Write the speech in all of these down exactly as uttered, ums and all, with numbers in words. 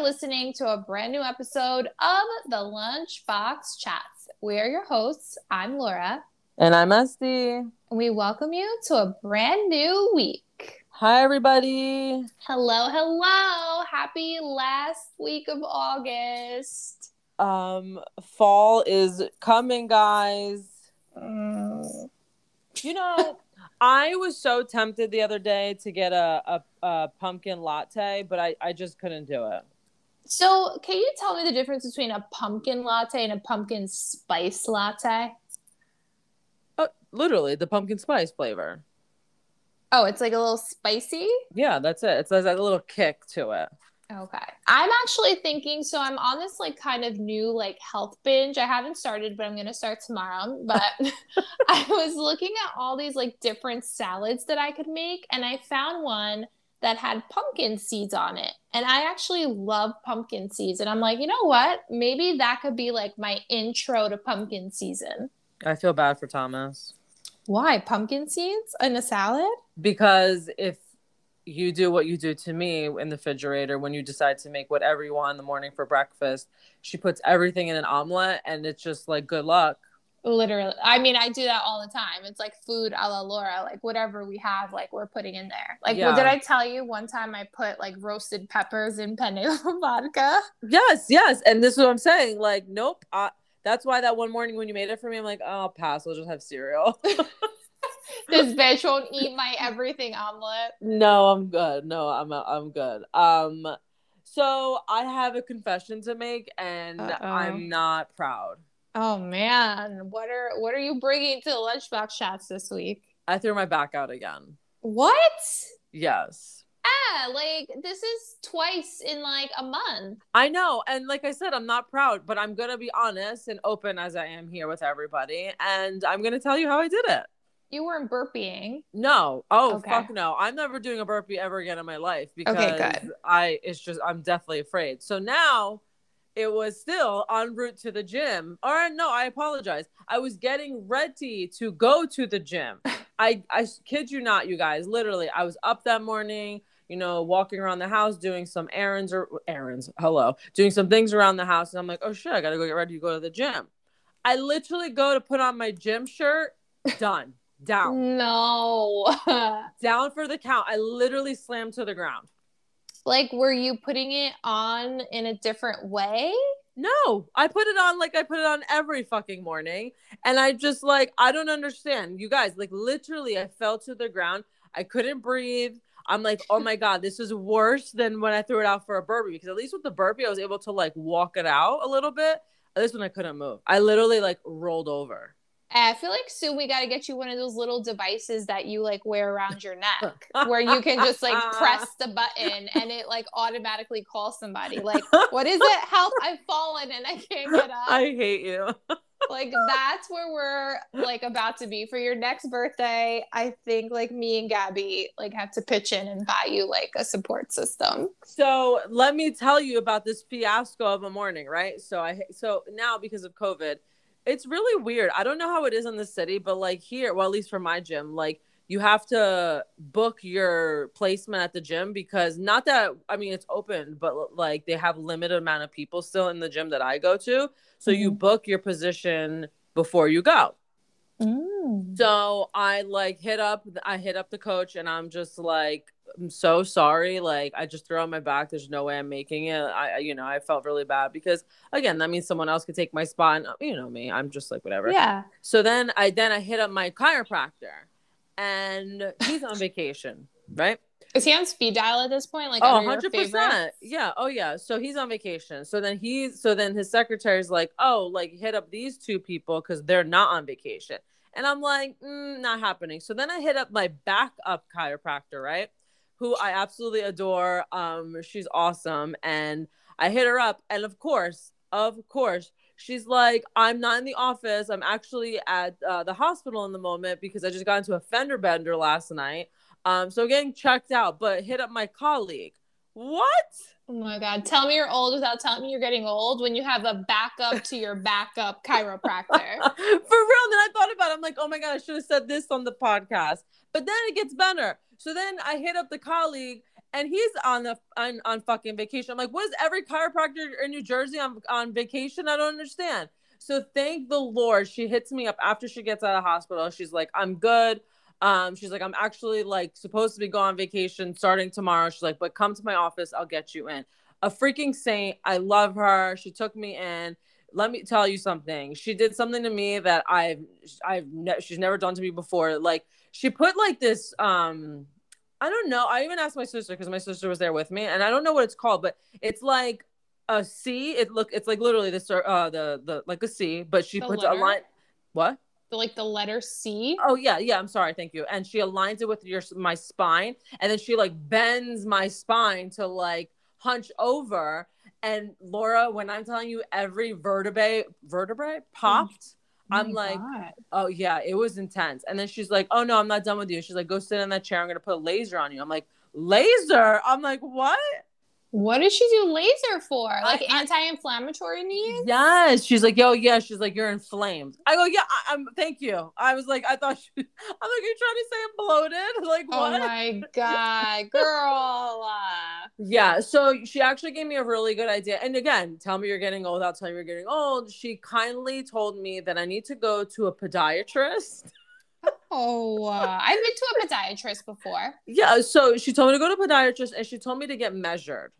for listening to a brand new episode of the Lunchbox Chats. We are your hosts. I'm Laura. And I'm Este. We welcome you to a brand new week. Hi, everybody. Hello, hello. Happy last week of August. Um, fall is coming, guys. Mm. You know, I was so tempted the other day to get a, a, a pumpkin latte, but I, I just couldn't do it. So can you tell me the difference between a pumpkin latte and a pumpkin spice latte? Uh, literally, the pumpkin spice flavor. Oh, it's like a little spicy? Yeah, that's it. It's, it's like a little kick to it. Okay. I'm actually thinking, so I'm on this like kind of new like health binge. I haven't started, but I'm going to start tomorrow. But I was looking at all these like different salads that I could make. And I found one that had pumpkin seeds on it. And I actually love pumpkin seeds. And I'm like, you know what? Maybe that could be like my intro to pumpkin season. I feel bad for Thomas. Why? Pumpkin seeds in a salad? Because if you do what you do to me in the refrigerator when you decide to make whatever you want in the morning for breakfast. She puts everything in an omelet and it's just like, good luck. Literally. I mean, I do that all the time. It's like food a la Laura, like whatever we have, like we're putting in there. Like, yeah. Well, did I tell you one time I put like roasted peppers in penne vodka? Yes. Yes. And this is what I'm saying. Like, nope. I, that's why that one morning when you made it for me, I'm like, oh, I'll pass. We'll just have cereal. This bitch won't eat my everything omelet. No, I'm good. No, I'm I'm good. Um, so I have a confession to make, and Uh-oh. I'm not proud. Oh man, what are what are you bringing to the Lunchbox Chats this week? I threw my back out again. What? Yes. Ah, like this is twice in like a month. I know, and like I said, I'm not proud, but I'm gonna be honest and open as I am here with everybody, and I'm gonna tell you how I did it. You weren't burping. No. Oh, okay. Fuck no. I'm never doing a burpee ever again in my life because okay, I, it's just, I'm deathly afraid. So now it was still en route to the gym. Or no, I apologize. I was getting ready to go to the gym. I, I kid you not, you guys. Literally, I was up that morning, you know, walking around the house, doing some errands or errands. Hello. Doing some things around the house. And I'm like, oh shit, I got to go get ready to go to the gym. I literally go to put on my gym shirt. Done. Down. No. Down for the count. I literally slammed to the ground. Like, were you putting it on in a different way? No. I put it on like I put it on every fucking morning. And I just like, I don't understand. You guys, like literally I fell to the ground. I couldn't breathe. I'm like, oh my God, this is worse than when I threw it out for a burpee. Because at least with the burpee, I was able to like walk it out a little bit. At least when I couldn't move. I literally like rolled over. I feel like soon we got to get you one of those little devices that you like wear around your neck where you can just like press the button and it like automatically calls somebody. Like, what is it? Help, I've fallen and I can't get up. I hate you. Like, that's where we're like about to be for your next birthday. I think like me and Gabby like have to pitch in and buy you like a support system. So let me tell you about this fiasco of a morning, right? So I, so now because of COVID, it's really weird. I don't know how it is in the city, but like here, well, at least for my gym, like you have to book your placement at the gym because not that, I mean, it's open, but like they have limited amount of people still in the gym that I go to. So mm-hmm. you book your position before you go. Mm. So I like hit up, I hit up the coach and I'm just like, I'm so sorry. Like I just threw on my back. There's no way I'm making it. I, you know, I felt really bad because again, that means someone else could take my spot. And, you know me, I'm just like, whatever. Yeah. So then I, then I hit up my chiropractor and he's on vacation, right? Is he on speed dial at this point? Like, oh, one hundred percent. Yeah. Oh yeah. So he's on vacation. So then he's, so then his secretary's like, oh, like hit up these two people cause they're not on vacation. And I'm like, mm, not happening. So then I hit up my backup chiropractor, right? Who I absolutely adore. Um, she's awesome. And I hit her up. And of course, of course, she's like, I'm not in the office. I'm actually at uh, the hospital in the moment because I just got into a fender bender last night. Um, so getting checked out, but hit up my colleague. What? Oh my God. Tell me you're old without telling me you're getting old when you have a backup to your backup chiropractor. For real. Then I thought about it. I'm like, oh my God, I should have said this on the podcast. But then it gets better. So then I hit up the colleague and he's on the on, on fucking vacation. I'm like, what is every chiropractor in New Jersey on on vacation? I don't understand. So thank the Lord, she hits me up after she gets out of the hospital. She's like, I'm good. Um, she's like, I'm actually like supposed to be going on vacation starting tomorrow. She's like, but come to my office. I'll get you in. A freaking saint. I love her. She took me in. Let me tell you something. She did something to me that I've, I've, ne- she's never done to me before. Like she put like this, um, I don't know. I even asked my sister because my sister was there with me, and I don't know what it's called, but it's like a C. It look, it's like literally this, uh, the, the, like a C, but she the puts letter? a line. What? Like the letter C. Oh yeah, yeah. I'm sorry. Thank you. And she aligns it with your my spine, and then she like bends my spine to like hunch over. And Laura, when I'm telling you, every vertebrae vertebrae popped. Oh, I'm like, God. Oh yeah, it was intense. And then she's like, oh no, I'm not done with you. She's like, go sit in that chair. I'm gonna put a laser on you. I'm like, laser? I'm like, what? What does she do laser for? Like I, anti-inflammatory needs? Yes. She's like, yo, yeah. She's like, you're inflamed. I go, yeah, I, I'm, thank you. I was like, I thought she, I'm like, are you trying to say I'm bloated? Like, what? Oh my God, girl. Yeah. So she actually gave me a really good idea. And again, tell me you're getting old. I'll tell you you're getting old. She kindly told me that I need to go to a podiatrist. Oh, uh, I've been to a podiatrist before. Yeah. So she told me to go to a podiatrist, and she told me to get measured.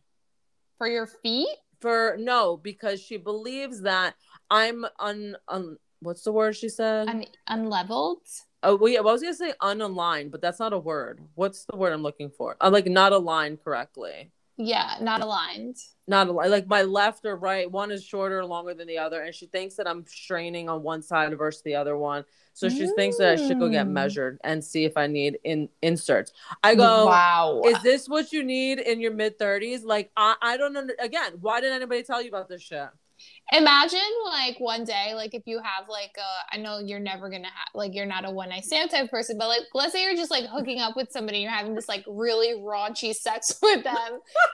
For your feet? For no, because she believes that I'm un, un what's the word she said? Un, unleveled. Oh, well, yeah. Well, I was gonna say unaligned, but that's not a word. What's the word I'm looking for? I'm like not aligned correctly. Yeah, not aligned. Not aligned. Like my left or right, one is shorter, longer than the other, and she thinks that I'm straining on one side versus the other one. So she mm. thinks that I should go get measured and see if I need in inserts. I go, wow. Is this what you need in your mid thirties? Like, I, I don't know. Under- Again, why didn't anybody tell you about this shit? Imagine like one day, like if you have like a, I know you're never going to have, like you're not a one night stand type person, but like, let's say you're just like hooking up with somebody, you're having this like really raunchy sex with them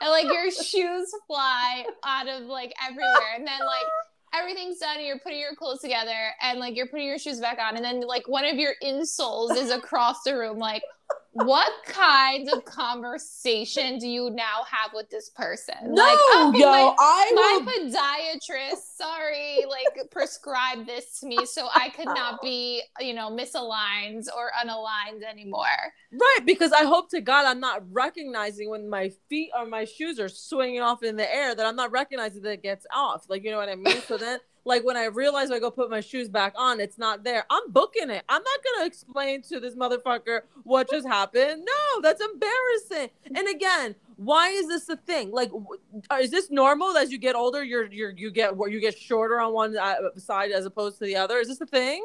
and like your shoes fly out of like everywhere. And then like, everything's done and you're putting your clothes together and like you're putting your shoes back on and then like one of your insoles is across the room. Like what kind of conversation do you now have with this person? No, like, oh, yo, my, I my will... podiatrist, sorry, like prescribed this to me so I could not be, you know, misaligned or unaligned anymore. Right, because I hope to God I'm not recognizing when my feet or my shoes are swinging off in the air that I'm not recognizing that it gets off. Like, you know what I mean? So then, like, when I realize I go put my shoes back on, it's not there. I'm booking it. I'm not going to explain to this motherfucker what just happened. No, that's embarrassing. And again, why is this a thing? Like, is this normal? As you get older, you're, you're, you get you get shorter on one side as opposed to the other? Is this a thing?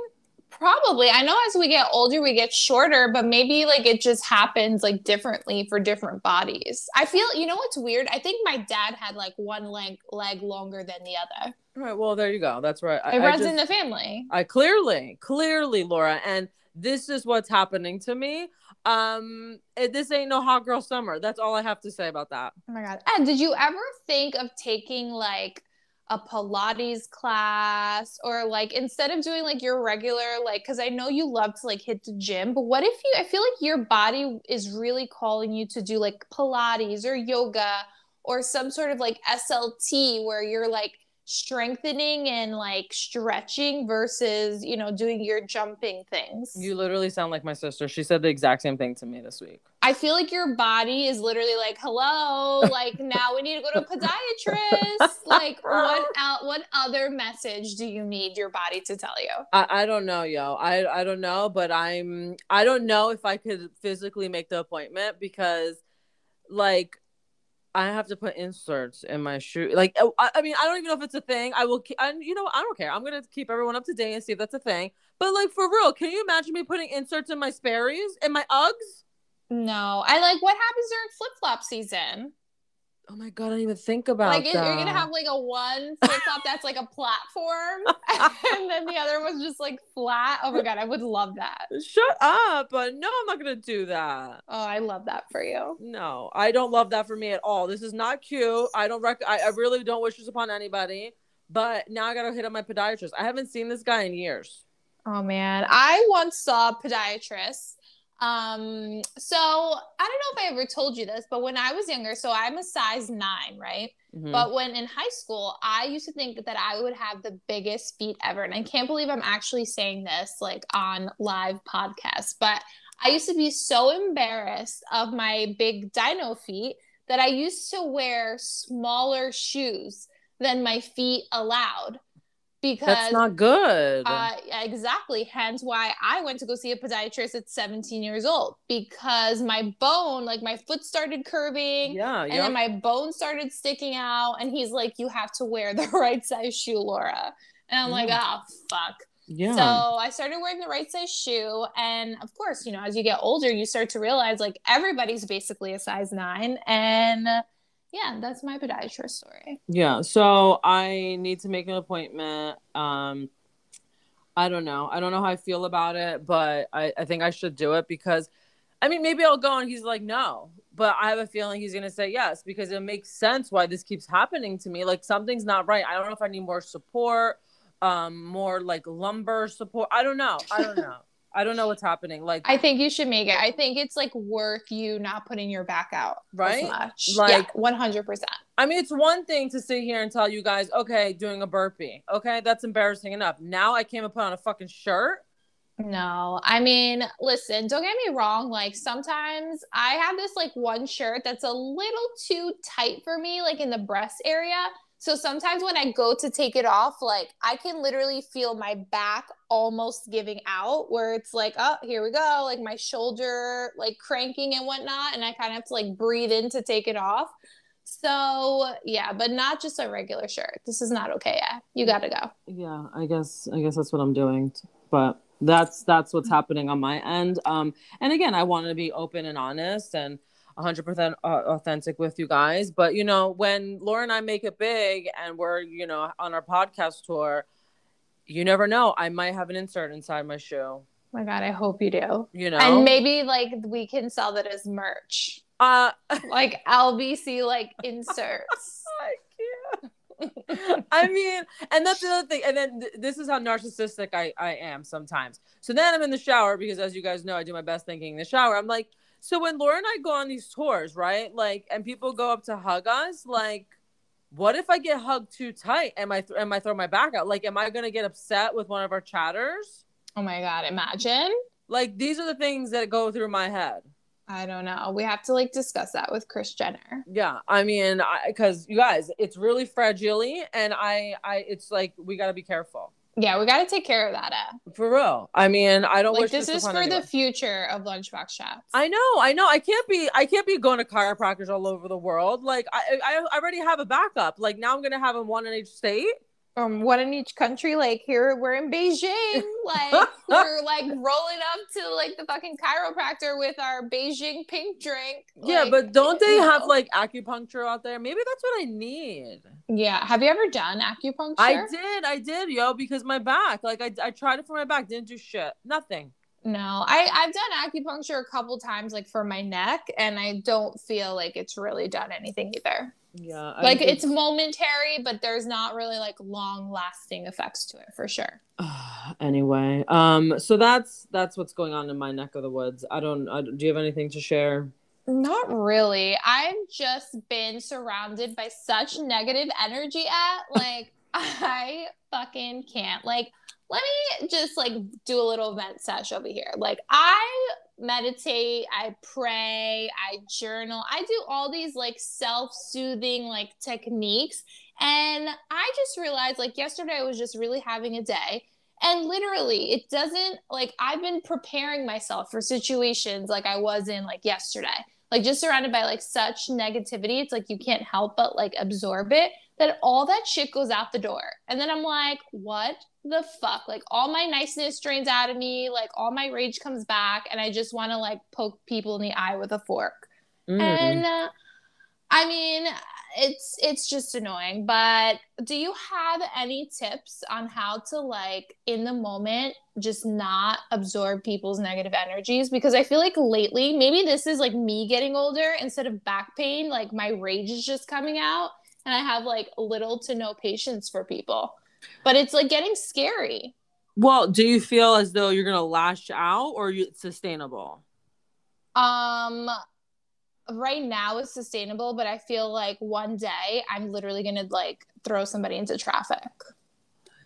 Probably. I know as we get older, we get shorter, but maybe like it just happens like differently for different bodies. I feel, you know what's weird? I think my dad had like one leg leg longer than the other. All right. Well, there you go. That's right. I, it runs I just, in the family. I clearly, clearly, Laura. And this is what's happening to me. Um, it, this ain't no hot girl summer. That's all I have to say about that. Oh my God. And did you ever think of taking like a Pilates class or like instead of doing like your regular like because I know you love to like hit the gym, but what if you I feel like your body is really calling you to do like Pilates or yoga or some sort of like S L T where you're like strengthening and like stretching versus, you know, doing your jumping things. You literally sound like my sister. She said the exact same thing to me this week. I feel like your body is literally like, hello, like now we need to go to a podiatrist. Like what out, what other message do you need your body to tell you? I, I don't know, yo. I, I don't know, but I'm, I don't know if I could physically make the appointment because like, I have to put inserts in my shoe. Like, I, I mean, I don't even know if it's a thing. I will, ke- I, you know, I don't care. I'm going to keep everyone up to date and see if that's a thing. But like, for real, can you imagine me putting inserts in my Sperry's and my Uggs? No. I like, what happens during flip-flop season? Oh my God, I didn't even think about like, that. Like, you're going to have like a one flip-flop that's like a platform. And then the other one's just like flat. Oh my God, I would love that. Shut up. But no, I'm not going to do that. Oh, I love that for you. No, I don't love that for me at all. This is not cute. I don't rec- I, I really don't wish this upon anybody. But now I got to hit up my podiatrist. I haven't seen this guy in years. Oh man. I once saw a podiatrist. Um, so I don't know if I ever told you this, but when I was younger, so I'm a size nine, right? Mm-hmm. But when in high school, I used to think that I would have the biggest feet ever. And I can't believe I'm actually saying this like on live podcasts, but I used to be so embarrassed of my big dino feet that I used to wear smaller shoes than my feet allowed. Because that's not good. Uh, exactly. Hence why I went to go see a podiatrist at seventeen years old, because my bone, like my foot started curving yeah, and yep. then my bone started sticking out. And he's like, you have to wear the right size shoe, Laura. And I'm yeah. like, oh, fuck. Yeah. So I started wearing the right size shoe. And of course, you know, as you get older, you start to realize like everybody's basically a size nine. And yeah, that's my podiatrist story. Yeah, so I need to make an appointment. Um, I don't know. I don't know how I feel about it, but I, I think I should do it because, I mean, maybe I'll go and he's like, no. But I have a feeling he's going to say yes because it makes sense why this keeps happening to me. Like, something's not right. I don't know if I need more support, um, more, like, lumbar support. I don't know. I don't know. I don't know what's happening. Like, I think you should make it. I think it's like worth you not putting your back out right? as much. Like, yeah, one hundred percent. I mean, it's one thing to sit here and tell you guys, okay, doing a burpee. Okay, that's embarrassing enough. Now I can't even put on a fucking shirt. No, I mean, listen, don't get me wrong. Like, sometimes I have this like one shirt that's a little too tight for me, like in the breast area. So sometimes when I go to take it off, like I can literally feel my back almost giving out where it's like, oh, here we go. Like my shoulder, like cranking and whatnot. And I kind of have to like breathe in to take it off. So yeah, but not just a regular shirt. This is not okay. Yeah. You got to go. Yeah, I guess, I guess that's what I'm doing, but that's, that's what's happening on my end. Um, and again, I want to be open and honest and one hundred percent authentic with you guys. But, you know, when Laura and I make it big and we're, you know, on our podcast tour, you never know. I might have an insert inside my shoe. My God, I hope you do. You know? And maybe, like, we can sell that as merch. Uh, like, L B C, like, inserts. I can't. I mean, and that's the other thing. And then th- this is how narcissistic I-, I am sometimes. So then I'm in the shower because, as you guys know, I do my best thinking in the shower. I'm like, so when Laura and I go on these tours, right, like, and people go up to hug us, like, what if I get hugged too tight and I, th- and I throw my back out? Like, am I going to get upset with one of our chatters? Oh, my God. Imagine. Like, these are the things that go through my head. I don't know. We have to, like, discuss that with Kris Jenner. Yeah. I mean, because, you guys, it's really fragile. And I, I it's like, we got to be careful. Yeah, we got to take care of that. Uh. For real. I mean, I don't like, wish this is for anyone. The future of Lunchbox Chats. I know, I know. I can't be, I can't be going to chiropractors all over the world. Like, I, I, I already have a backup. Like, now I'm gonna have them one in each state, um, one in each country. Like, here we're in Beijing. Like, we're like rolling up to like the fucking chiropractor with our Beijing pink drink. Yeah, like, but don't they you know. have like acupuncture out there? Maybe that's what I need. Yeah. Have you ever done acupuncture? I did. I did, yo, because my back, like I, I tried it for my back. Didn't do shit. Nothing. No, I, I've done acupuncture a couple times, like for my neck, and I don't feel like it's really done anything either. Yeah. I like mean, it's, it's momentary, but there's not really like long lasting effects to it for sure. Uh, anyway. Um, so that's, that's what's going on in my neck of the woods. I don't, I, do you have anything to share? Not really. I've just been surrounded by such negative energy at, like, I fucking can't. Like, let me just, like, do a little vent sesh over here. Like, I meditate, I pray, I journal. I do all these, like, self-soothing, like, techniques. And I just realized, like, yesterday I was just really having a day. And literally, it doesn't, like, I've been preparing myself for situations like I was in, like, yesterday. Like, just surrounded by, like, such negativity. It's like you can't help but, like, absorb it. That all that shit goes out the door. And then I'm like, what the fuck? Like, all my niceness drains out of me. Like, all my rage comes back. And I just want to, like, poke people in the eye with a fork. Mm. And, uh, I mean... It's it's just annoying, but do you have any tips on how to, like, in the moment, just not absorb people's negative energies? Because I feel like lately, maybe this is, like, me getting older. Instead of back pain, like, my rage is just coming out, and I have, like, little to no patience for people. But it's, like, getting scary. Well, do you feel as though you're going to lash out, or it's sustainable? Um, right now is sustainable, but I feel like one day I'm literally going to like throw somebody into traffic.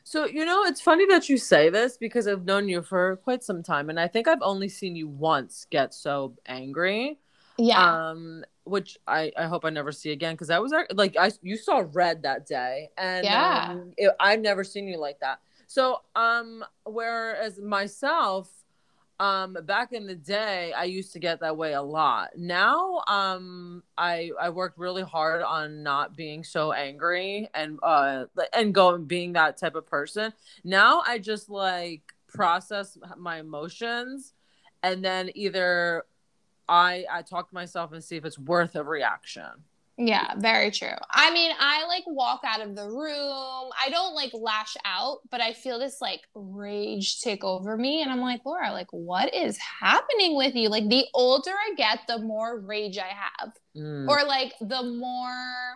So, you know, it's funny that you say this because I've known you for quite some time, and I think I've only seen you once get so angry. Yeah. Um, which I, I hope I never see again, because I was like, I you saw red that day, and yeah, um, it, I've never seen you like that. So, um, whereas myself, um, back in the day, I used to get that way a lot. Now, um, I I worked really hard on not being so angry and uh and going being that type of person. Now I just like process my emotions, and then either I I talk to myself and see if it's worth a reaction. Yeah, very true. I mean, I like walk out of the room. I don't like lash out, but I feel this like rage take over me. And I'm like, Laura, like, what is happening with you? Like, the older I get, the more rage I have. Mm. Or like the more,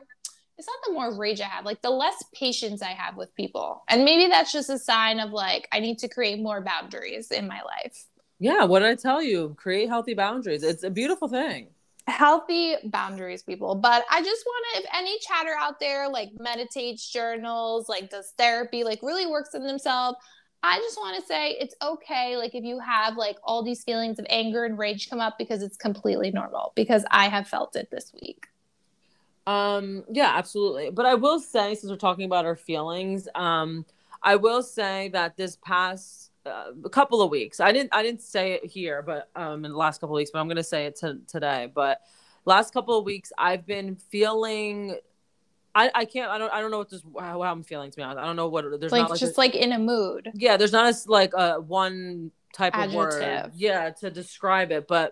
it's not the more rage I have, like the less patience I have with people. And maybe that's just a sign of like, I need to create more boundaries in my life. Yeah. What did I tell you? Create healthy boundaries. It's a beautiful thing. Healthy boundaries, people. But I just want to, if any chatter out there like meditates, journals, like does therapy, like really works on themselves, I just want to say it's okay, like if you have like all these feelings of anger and rage come up, because it's completely normal, because I have felt it this week. Um yeah, absolutely. But I will say, since we're talking about our feelings, um I will say that this past Uh, a couple of weeks. I didn't I didn't say it here, but um in the last couple of weeks, but I'm going to say it t- today. But last couple of weeks I've been feeling I, I can't I don't I don't know what this how I'm feeling, to be honest. I don't know what there's like, not like just a, like in a mood. Yeah, there's not as like a uh, one type Adjective. of word yeah to describe it, but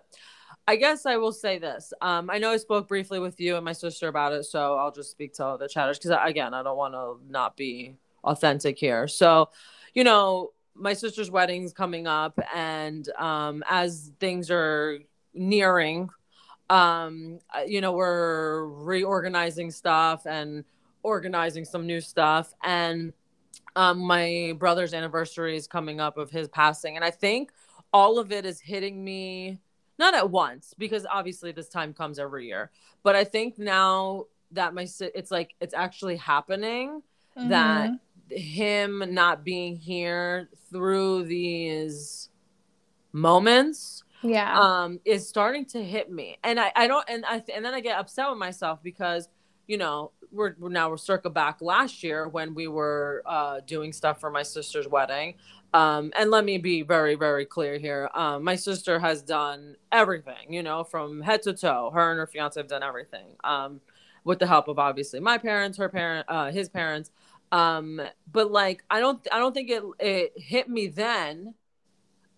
I guess I will say this. Um, I know I spoke briefly with you and my sister about it, so I'll just speak to all the chatters, cuz again, I don't want to not be authentic here. So, you know, my sister's wedding's coming up, and um, as things are nearing, um, you know, we're reorganizing stuff and organizing some new stuff. And um, my brother's anniversary is coming up of his passing. And I think all of it is hitting me, not at once, because obviously this time comes every year, but I think now that my, it's like, it's actually happening, mm-hmm. that him not being here through these moments, yeah, um, is starting to hit me, and I, I don't, and I, and then I get upset with myself because, you know, we're, we're now we're circa back last year when we were uh, doing stuff for my sister's wedding, um, and let me be very, very clear here. Um, my sister has done everything, you know, from head to toe. Her and her fiance have done everything, um, with the help of obviously my parents, her parent, uh, his parents. Um, but like, I don't, I don't think it, it hit me then,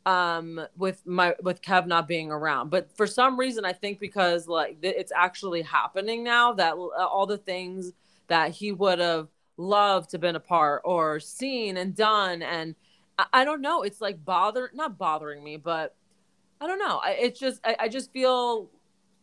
um, with my, with Kev not being around, but for some reason, I think because like th- it's actually happening now that uh, all the things that he would have loved to been a part or seen and done. And I, I don't know, it's like bother, not bothering me, but I don't know. I, it's just, I, I just feel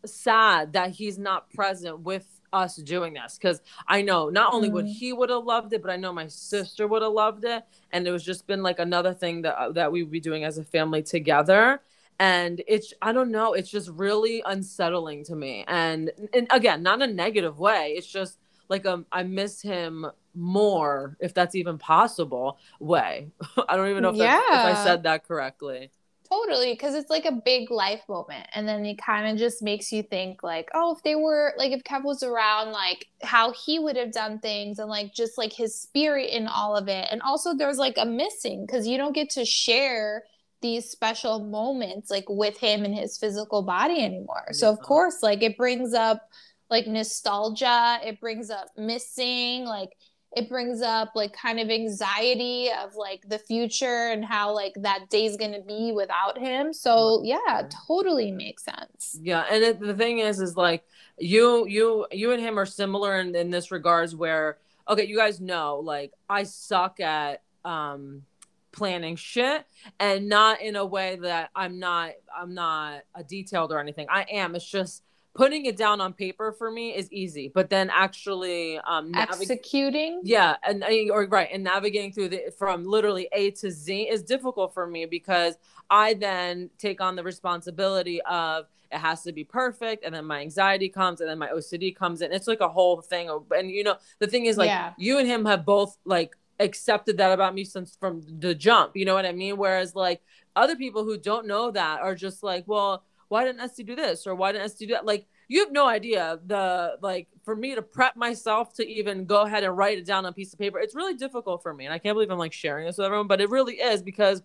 sad that he's not present with us doing this, because I know not only would he would have loved it, but I know my sister would have loved it, and it was just been like another thing that that we would be doing as a family together. And it's, I don't know, it's just really unsettling to me, and and again, not in a negative way, it's just like um I miss him more, if that's even possible way. I don't even know if, yeah. that, if I said that correctly. Totally, because it's like a big life moment, and then it kind of just makes you think like, oh, if they were like, if Kev was around, like how he would have done things, and like just like his spirit in all of it. And also there's like a missing, because you don't get to share these special moments like with him and his physical body anymore. Yeah. So of course, like it brings up like nostalgia, it brings up missing, like it brings up like kind of anxiety of like the future and how like that day's going to be without him. So yeah, totally makes sense. Yeah. And it, the thing is, is like you, you, you and him are similar in, in this regards where, okay, you guys know, like I suck at, um, planning shit, and not in a way that I'm not, I'm not a detailed or anything. I am. It's just, putting it down on paper for me is easy, but then actually um, navig- executing, yeah, and or right, and navigating through the from literally A to Z is difficult for me, because I then take on the responsibility of it has to be perfect. And then my anxiety comes, and then my O C D comes in. It's like a whole thing. And, you know, the thing is, like, yeah. you and him have both, like, accepted that about me since from the jump. You know what I mean? Whereas, like, other people who don't know that are just like, well, why didn't Este do this? Or why didn't Este do that? Like, you have no idea the, like, for me to prep myself to even go ahead and write it down on a piece of paper, it's really difficult for me. And I can't believe I'm, like, sharing this with everyone, but it really is, because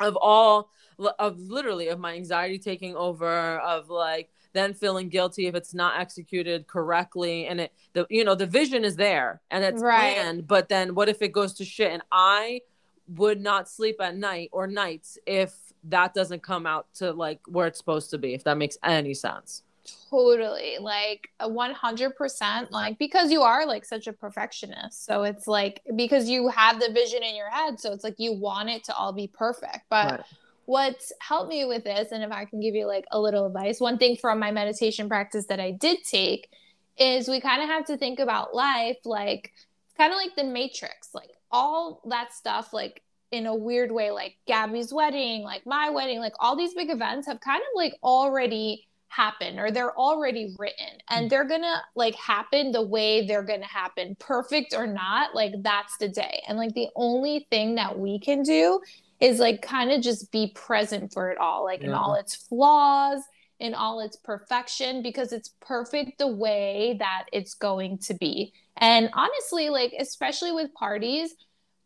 of all, of literally of my anxiety taking over, of, like, then feeling guilty if it's not executed correctly. And it, the, you know, the vision is there and it's right. planned, but then what if it goes to shit? And I would not sleep at night or nights if that doesn't come out to, like, where it's supposed to be, if that makes any sense. Totally, like one hundred percent, like, because you are, like, such a perfectionist, so it's like, because you have the vision in your head, so it's like you want it to all be perfect. But right. what's helped me with this, and if I can give you, like, a little advice, one thing from my meditation practice that I did take is we kind of have to think about life like kind of like the Matrix, like all that stuff, like in a weird way, like Gabby's wedding, like my wedding, like all these big events have kind of like already happen, or they're already written, and they're gonna like happen the way they're gonna happen, perfect or not, like that's the day. And like the only thing that we can do is like kind of just be present for it all, like yeah. in all its flaws, in all its perfection, because it's perfect the way that it's going to be. And honestly, like especially with parties,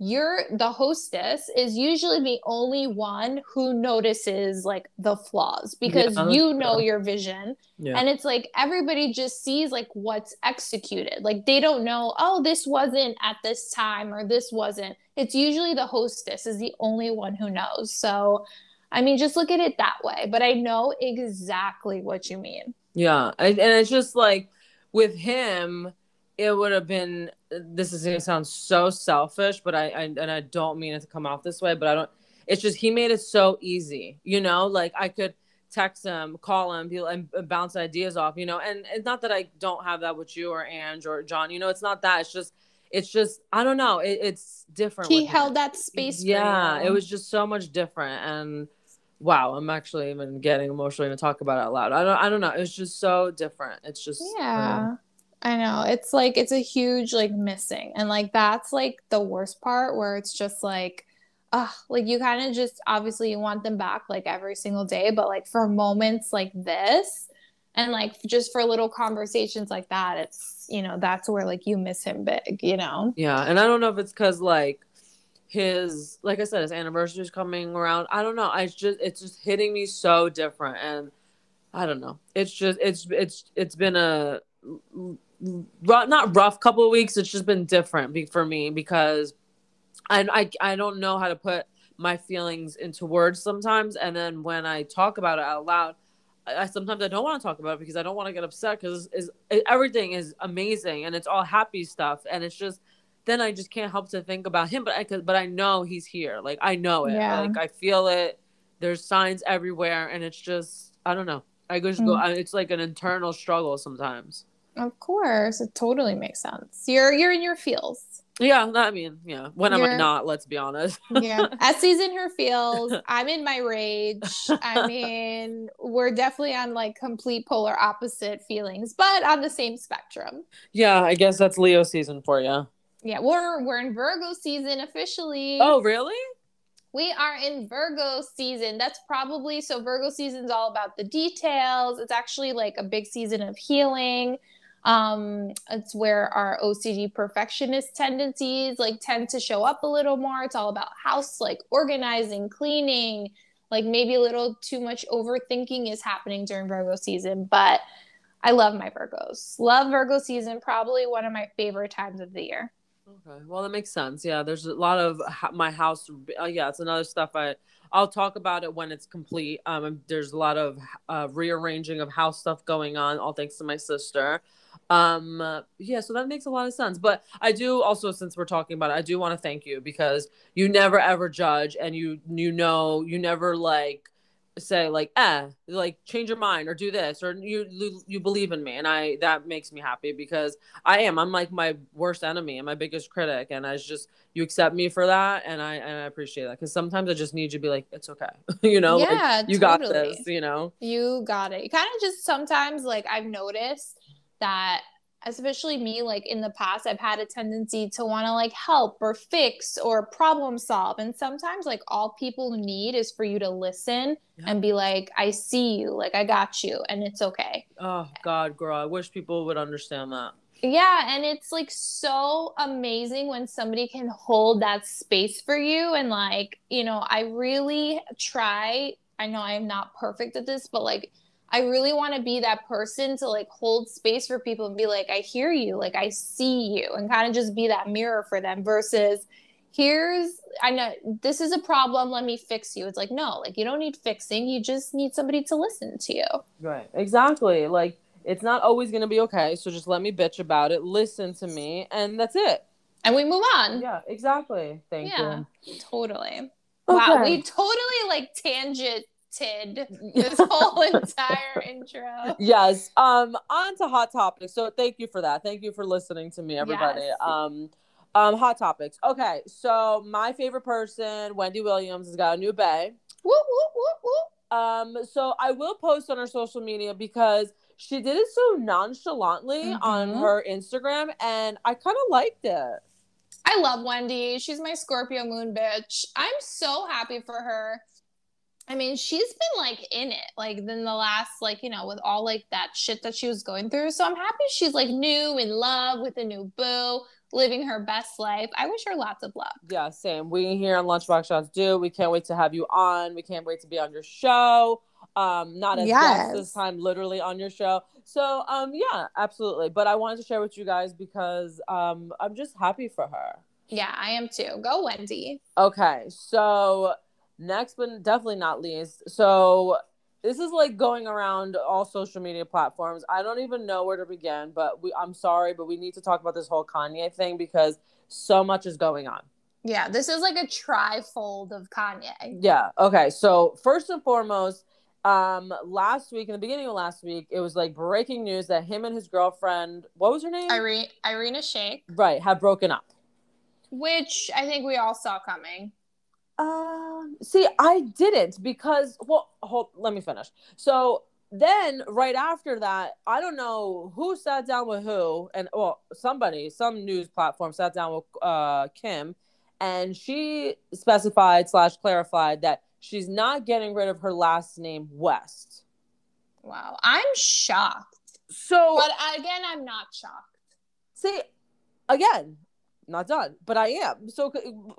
you're the hostess is usually the only one who notices like the flaws, because yeah, you know yeah. your vision yeah. and it's like everybody just sees like what's executed, like they don't know, oh, this wasn't at this time, or this wasn't. It's usually the hostess is the only one who knows. So I mean, just look at it that way, but I know exactly what you mean. Yeah. I, and it's just like with him, it would have been, this is going to sound so selfish, but I, I, and I don't mean it to come off this way, but I don't, it's just, he made it so easy, you know, like I could text him, call him, be, and bounce ideas off, you know, and it's not that I don't have that with you or Ange or John, you know, it's not that, it's just, it's just, I don't know. It, it's different. He held that space. Yeah. It was just so much different. And wow, I'm actually even getting emotional even talk about it out loud. I don't, I don't know. It was just so different. It's just, yeah. Um, I know. It's like, it's a huge like missing. And like, that's like the worst part, where it's just like, ugh, like you kind of just, obviously you want them back like every single day, but like for moments like this, and like just for little conversations like that, it's, you know, that's where like you miss him big, you know? Yeah. And I don't know if it's 'cause like his, like I said, his anniversary is coming around. I don't know. I just, it's just hitting me so different. And I don't know. It's just, it's, it's, it's been a, not rough couple of weeks. It's just been different for me, because I, I I don't know how to put my feelings into words sometimes, and then when I talk about it out loud, I, I sometimes I don't want to talk about it because I don't want to get upset, because is everything is amazing and it's all happy stuff, and it's just then I just can't help to think about him, but I but I know he's here, like I know it, yeah. like I feel it. There's signs everywhere, and it's just I don't know. I just go. Mm. It's like an internal struggle sometimes. Of course, it totally makes sense. You're you're in your feels. Yeah, I mean, yeah. When you're, I'm not, let's be honest. Yeah, Este's in her feels. I'm in my rage. I mean, we're definitely on like complete polar opposite feelings, but on the same spectrum. Yeah, I guess that's Leo season for you. Yeah, we're we're in Virgo season officially. Oh, really? We are in Virgo season. That's probably, so Virgo season's all about the details. It's actually like a big season of healing. Um, it's where our O C D perfectionist tendencies like tend to show up a little more. It's all about house, like organizing, cleaning, like maybe a little too much overthinking is happening during Virgo season. But I love my Virgos. Love Virgo season. Probably one of my favorite times of the year. Okay. Well, that makes sense. Yeah. There's a lot of my house. Uh, yeah. It's another stuff. I, I'll talk about it when it's complete. Um, there's a lot of uh, rearranging of house stuff going on, all thanks to my sister. Um, uh, yeah. So that makes a lot of sense. But I do also, since we're talking about it, I do want to thank you, because you never, ever judge, and you, you know, you never like say like, eh, like change your mind or do this, or you you believe in me. And I, that makes me happy, because I am, I'm like my worst enemy and my biggest critic. And I just, you accept me for that. And I, and I appreciate that. Cause sometimes I just need you to be like, it's okay. you know, yeah, like, you totally. got this, you know, you got it. You kind of just sometimes, like, I've noticed that, especially me, like in the past, I've had a tendency to want to like help or fix or problem solve. And sometimes like all people need is for you to listen yeah. and be like, I see you, like I got you, and it's okay. Oh God, girl. I wish people would understand that. Yeah. And it's like so amazing when somebody can hold that space for you. And like, you know, I really try, I know I'm not perfect at this, but like, I really want to be that person to like hold space for people and be like, I hear you, like I see you, and kind of just be that mirror for them, versus here's, I know this is a problem, let me fix you. It's like, no, like you don't need fixing. You just need somebody to listen to you. Right. Exactly. Like it's not always going to be okay. So just let me bitch about it. Listen to me. And that's it. And we move on. Yeah, exactly. Thank yeah, you. Totally. Okay. Wow. We totally like tangent. This whole entire intro. Yes. Um. On to hot topics. So thank you for that. Thank you for listening to me, everybody. Yes. Um. Um. Hot topics. Okay. So my favorite person, Wendy Williams, has got a new bae. Woo woo woo woo. Um. So I will post on her social media because she did it so nonchalantly mm-hmm. on her Instagram, and I kind of liked it. I love Wendy. She's my Scorpio moon bitch. I'm so happy for her. I mean, she's been, like, in it, like, in the last, like, you know, with all, like, that shit that she was going through. So I'm happy she's, like, new, in love with a new boo, living her best life. I wish her lots of love. Yeah, same. We here on Lunchbox Shots do. We can't wait to have you on. We can't wait to be on your show. Um, not as yes. guests this time, literally on your show. So, um, yeah, absolutely. But I wanted to share with you guys because um, I'm just happy for her. Yeah, I am too. Go, Wendy. Okay, so... next, but definitely not least. So this is like going around all social media platforms. I don't even know where to begin, but we, I'm sorry, but we need to talk about this whole Kanye thing because so much is going on. Yeah, this is like a trifold of Kanye. Yeah. Okay. So first and foremost, um, last week, in the beginning of last week, it was like breaking news that him and his girlfriend, what was her name? Irina, Irina Shayk. Right. Have broken up. Which I think we all saw coming. Um, see, I didn't because, well, hold, let me finish. So then right after that, I don't know who sat down with who, and well, somebody, some news platform sat down with, uh, Kim, and she specified slash clarified that she's not getting rid of her last name, West. Wow. I'm shocked. So, but again, I'm not shocked. See, again, not done, but I am. So,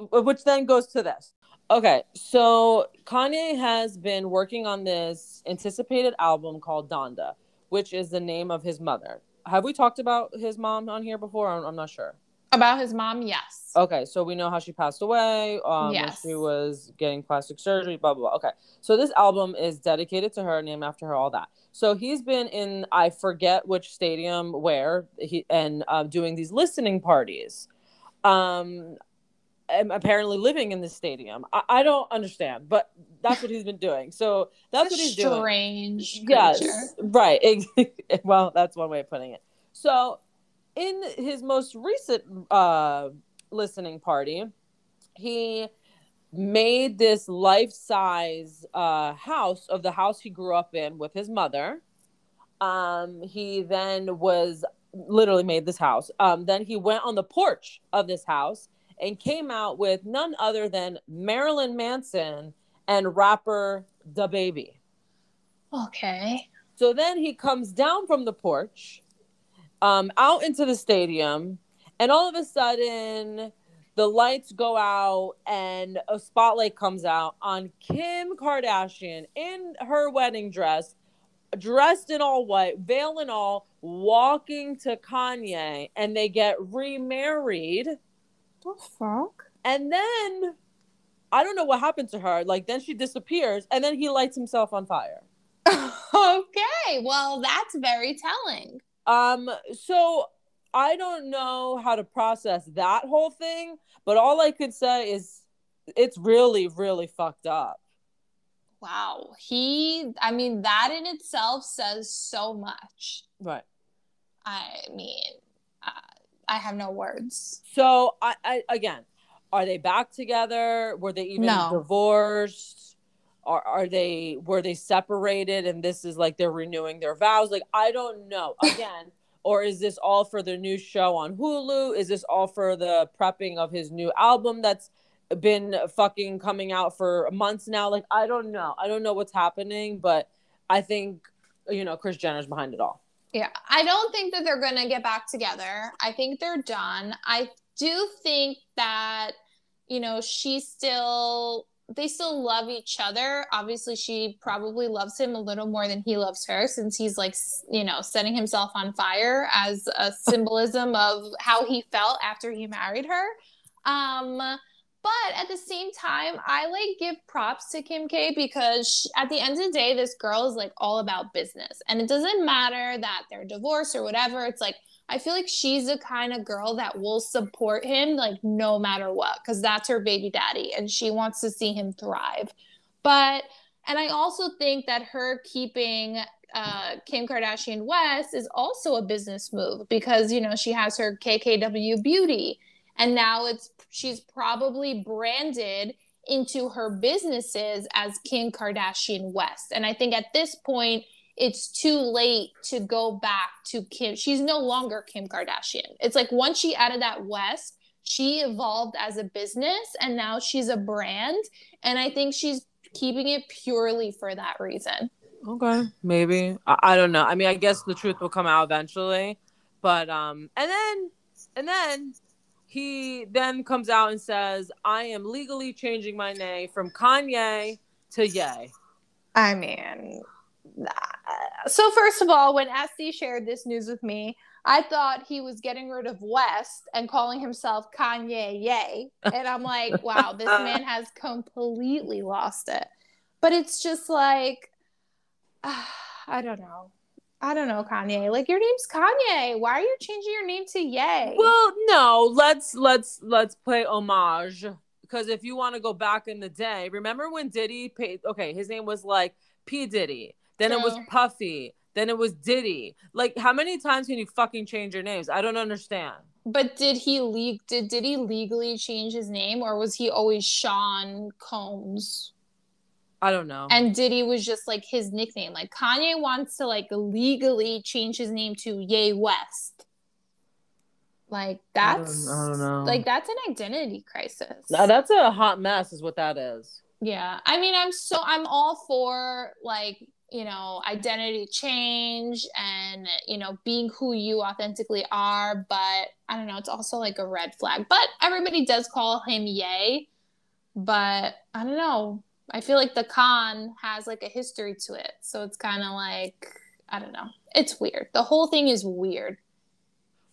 which then goes to this. Okay, so Kanye has been working on this anticipated album called Donda, which is the name of his mother. Have we talked about his mom on here before? I'm, I'm not sure. About his mom, yes. Okay, so we know how she passed away. Um, yes. She was getting plastic surgery, blah, blah, blah. Okay, so this album is dedicated to her, named after her, all that. So he's been in, I forget which stadium, where, he and uh, doing these listening parties. Um... apparently living in the stadium. I, I don't understand, but that's what he's been doing. So that's what he's strange doing. Strange. Yes. Right. Well, that's one way of putting it. So in his most recent uh, listening party, he made this life-size uh, house of the house he grew up in with his mother. Um, he then was literally made this house. Um, then he went on the porch of this house and came out with none other than Marilyn Manson and rapper DaBaby. Okay. So then he comes down from the porch, um, out into the stadium, and all of a sudden, the lights go out and a spotlight comes out on Kim Kardashian in her wedding dress, dressed in all white, veil and all, walking to Kanye, and they get remarried. The fuck? And then I don't know what happened to her. Like, then she disappears, and then he lights himself on fire. Okay, well, that's very telling. Um, so I don't know how to process that whole thing, but all I could say is it's really, really fucked up. wow. He, I mean, that in itself says so much. Right. I mean, uh, I have no words. So, I, I again, are they back together? Were they even no. divorced? Are are they were they separated? And this is like they're renewing their vows. Like, I don't know. Again. Or is this all for the new show on Hulu? Is this all for the prepping of his new album that's been fucking coming out for months now? Like, I don't know. I don't know what's happening, but I think, you know, Kris Jenner's behind it all. Yeah. I don't think that they're going to get back together. I think they're done. I do think that, you know, she still... they still love each other. Obviously, she probably loves him a little more than he loves her, since he's like, you know, setting himself on fire as a symbolism of how he felt after he married her. Um, but at the same time, I like give props to Kim K, because she, at the end of the day, this girl is like all about business, and it doesn't matter that they're divorced or whatever. It's like, I feel like she's the kind of girl that will support him, like, no matter what, because that's her baby daddy and she wants to see him thrive. But, and I also think that her keeping uh, Kim Kardashian West is also a business move, because, you know, she has her K K W Beauty, and now it's, she's probably branded into her businesses as Kim Kardashian West. And I think at this point, it's too late to go back to Kim. She's no longer Kim Kardashian. It's like once she added that West, she evolved as a business, and now she's a brand. And I think she's keeping it purely for that reason. Okay, maybe. I, I don't know. I mean, I guess the truth will come out eventually. But, um, and then, and then he then comes out and says, I am legally changing my name from Kanye to Ye. I mean... So first of all, when Este shared this news with me, I thought he was getting rid of West and calling himself Kanye Ye. And I'm like, wow, this man has completely lost it. But it's just like, uh, I don't know. I don't know, Kanye. Like, your name's Kanye. Why are you changing your name to Ye? Well, no, let's let's let's play homage. Because if you want to go back in the day, remember when Diddy paid, okay, his name was like P. Diddy. Then it was Puffy. Then it was Diddy. Like, how many times can you fucking change your names? I don't understand. But did he leak? Did did he legally change his name, or was he always Sean Combs? I don't know. And Diddy was just like his nickname. Like, Kanye wants to like legally change his name to Ye West. Like, that's I don't, I don't know. Like, that's an identity crisis. No, that's a hot mess, is what that is. Yeah, I mean, I'm so I'm all for like, you know, identity change and, you know, being who you authentically are. But I don't know. It's also like a red flag, but everybody does call him Ye. But I don't know. I feel like the Khan has like a history to it. So it's kind of like, I don't know. It's weird. The whole thing is weird.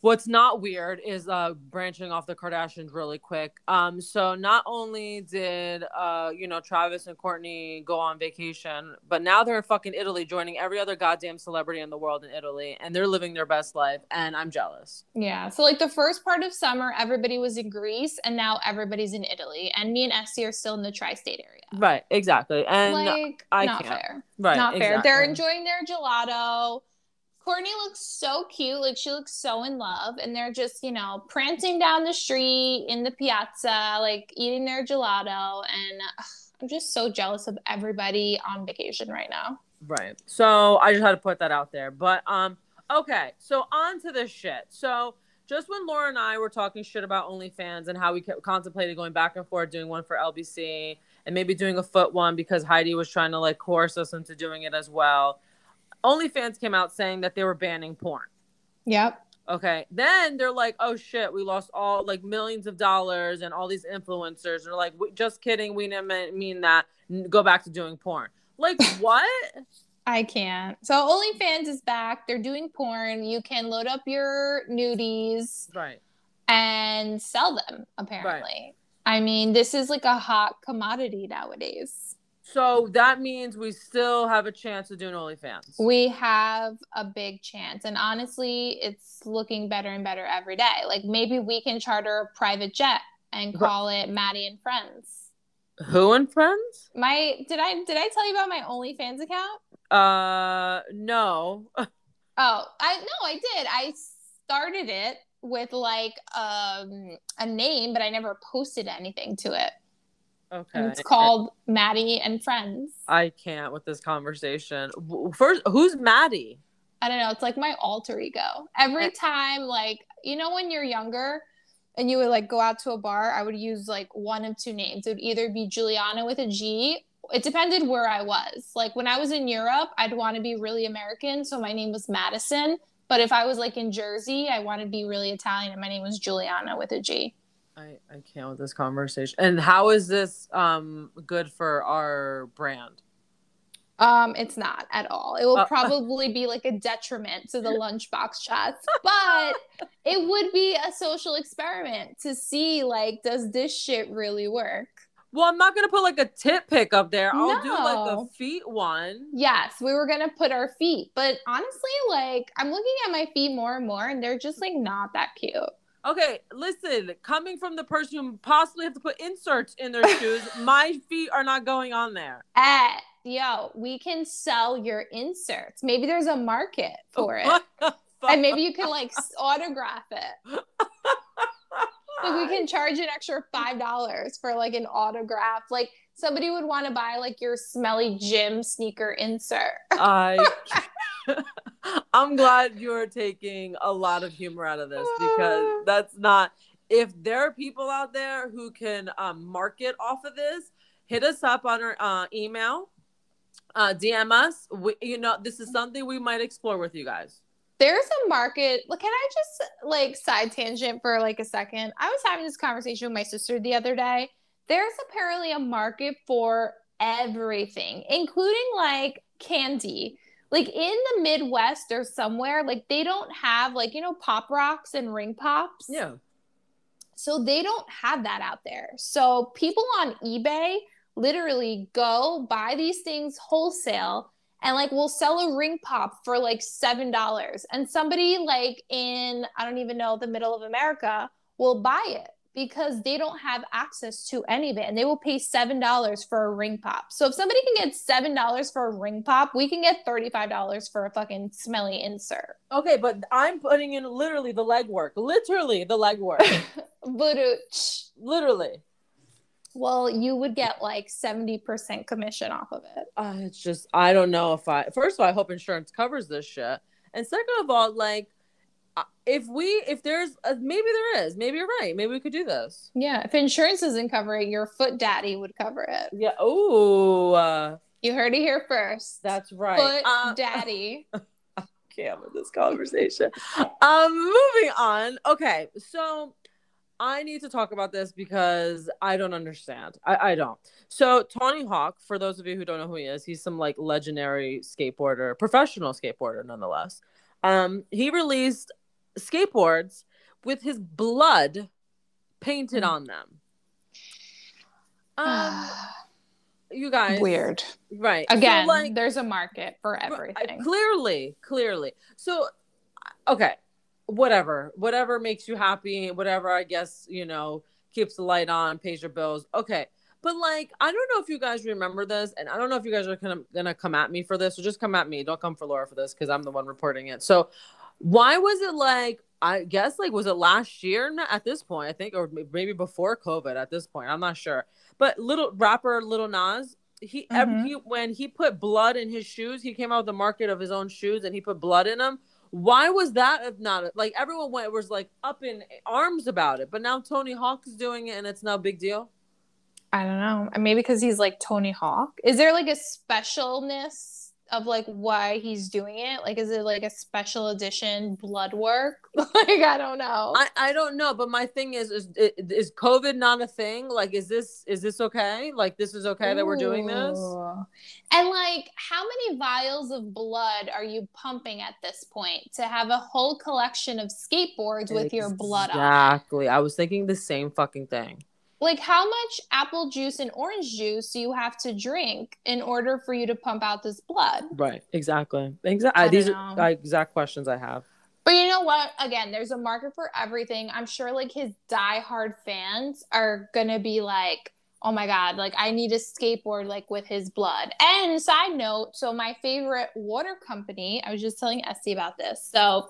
What's not weird is uh, branching off the Kardashians really quick. Um, so not only did, uh, you know, Travis and Kourtney go on vacation, but now they're in fucking Italy joining every other goddamn celebrity in the world in Italy. And they're living their best life. And I'm jealous. Yeah. So like the first part of summer, everybody was in Greece, and now everybody's in Italy. And me and Este are still in the tri-state area. Right. Exactly. And like, I not can't. fair. Right. Not exactly. fair. They're enjoying their gelato. Kourtney looks so cute. Like, she looks so in love. And they're just, you know, prancing down the street in the piazza, like, eating their gelato. And uh, I'm just so jealous of everybody on vacation right now. Right. So I just had to put that out there. But, um, okay. So on to this shit. So just when Laura and I were talking shit about OnlyFans and how we contemplated going back and forth, doing one for L B C and maybe doing a foot one because Heidi was trying to, like, coerce us into doing it as well. OnlyFans came out saying that they were banning porn. Yep. Okay. Then they're like, oh shit, we lost all like millions of dollars and all these influencers. They're like, just kidding. We didn't mean that. Go back to doing porn. Like, what? I can't. So OnlyFans is back. They're doing porn. You can load up your nudies. Right. And sell them, apparently. Right. I mean, this is like a hot commodity nowadays. So that means we still have a chance to do an OnlyFans. We have a big chance. And honestly, it's looking better and better every day. Like, maybe we can charter a private jet and call it Maddie and Friends. Who and friends? My did I did I tell you about my OnlyFans account? Uh, no. oh, I no, I did. I started it with like um a name, but I never posted anything to it. Okay. And it's called Maddie and Friends. I can't with this conversation. First, who's Maddie? I don't know. It's like my alter ego. Every time, like, you know, when you're younger and you would like go out to a bar, I would use like one of two names. It would either be Juliana with a G. It depended where I was. Like when I was in Europe, I'd want to be really American. So my name was Madison. But if I was like in Jersey, I wanted to be really Italian. And my name was Juliana with a G. I, I can't with this conversation. And how is this um, good for our brand? Um, it's not at all. It will uh, probably be like a detriment to the Lunchbox Chats, but it would be a social experiment to see, like, does this shit really work? Well, I'm not going to put like a tit pic up there. I'll no. do like a feet one. Yes, we were going to put our feet. But honestly, like, I'm looking at my feet more and more and they're just like not that cute. Okay, listen, coming from the person who possibly have to put inserts in their shoes, my feet are not going on there. Uh, yo, we can sell your inserts. Maybe there's a market for it. And maybe you can, like, autograph it. Like, we can charge an extra five dollars for, like, an autograph. Like, somebody would want to buy, like, your smelly gym sneaker insert. I I'm glad you're taking a lot of humor out of this, because that's not, if there are people out there who can um, market off of this, hit us up on our uh, email, uh, D M us. We, you know, this is something we might explore with you guys. There's a market. Like, can I just like side tangent for like a second? I was having this conversation with my sister the other day. There's apparently a market for everything, including like candy. Like, in the Midwest or somewhere, like, they don't have, like, you know, Pop Rocks and Ring Pops. Yeah. So they don't have that out there. So people on eBay literally go buy these things wholesale and, like, we'll sell a Ring Pop for, like, seven dollars. And somebody, like, in, I don't even know, the middle of America will buy it because they don't have access to any of it. And they will pay seven dollars for a Ring Pop. So if somebody can get seven dollars for a Ring Pop, we can get thirty-five dollars for a fucking smelly insert. Okay, but I'm putting in literally the legwork. Literally the legwork. Voodooch. Literally. Well, you would get like seventy percent commission off of it. Uh, it's just, I don't know if I, first of all, I hope insurance covers this shit. And second of all, like, If we, if there's, a, maybe there is, maybe you're right. Maybe we could do this. Yeah. If insurance doesn't cover it, your foot daddy would cover it. Yeah. Oh, uh, you heard it here first. That's right. Foot uh, daddy. I can't with this conversation. um, moving on. Okay. So I need to talk about this because I don't understand. I, I don't. So Tony Hawk, for those of you who don't know who he is, he's some like legendary skateboarder, professional skateboarder nonetheless. Um, he released skateboards with his blood painted on them. Um, uh, you guys, weird, right? Again, so like, there's a market for everything. Clearly, clearly. So, okay, whatever, whatever makes you happy, whatever I guess you know keeps the light on, pays your bills. Okay, but like I don't know if you guys remember this, and I don't know if you guys are gonna gonna come at me for this, so just come at me. Don't come for Laura for this because I'm the one reporting it. So. Why was it like, I guess, like, was it last year at this point, I think, or maybe before COVID at this point? I'm not sure. But little rapper Lil Nas, he, mm-hmm. every, he when he put blood in his shoes, he came out with the market of his own shoes and he put blood in them. Why was that? If not, like, everyone went, was, like, up in arms about it. But now Tony Hawk's doing it and it's no big deal. I don't know. Maybe because he's, like, Tony Hawk. Is there, like, a specialness of like why he's doing it? Like, is it like a special edition blood work? Like, I don't know. I, I don't know. But my thing is, is, is COVID not a thing? Like, is this, is this okay? Like, this is okay Ooh. That we're doing this? And like, how many vials of blood are you pumping at this point to have a whole collection of skateboards with exactly. your blood on? Exactly. I was thinking the same fucking thing. Like, how much apple juice and orange juice do you have to drink in order for you to pump out this blood? Right. Exactly. Exactly. These know. are exact questions I have. But you know what? Again, there's a market for everything. I'm sure, like, his diehard fans are going to be like, oh my God, like I need a skateboard like with his blood. And side note, so my favorite water company, I was just telling Esty about this. So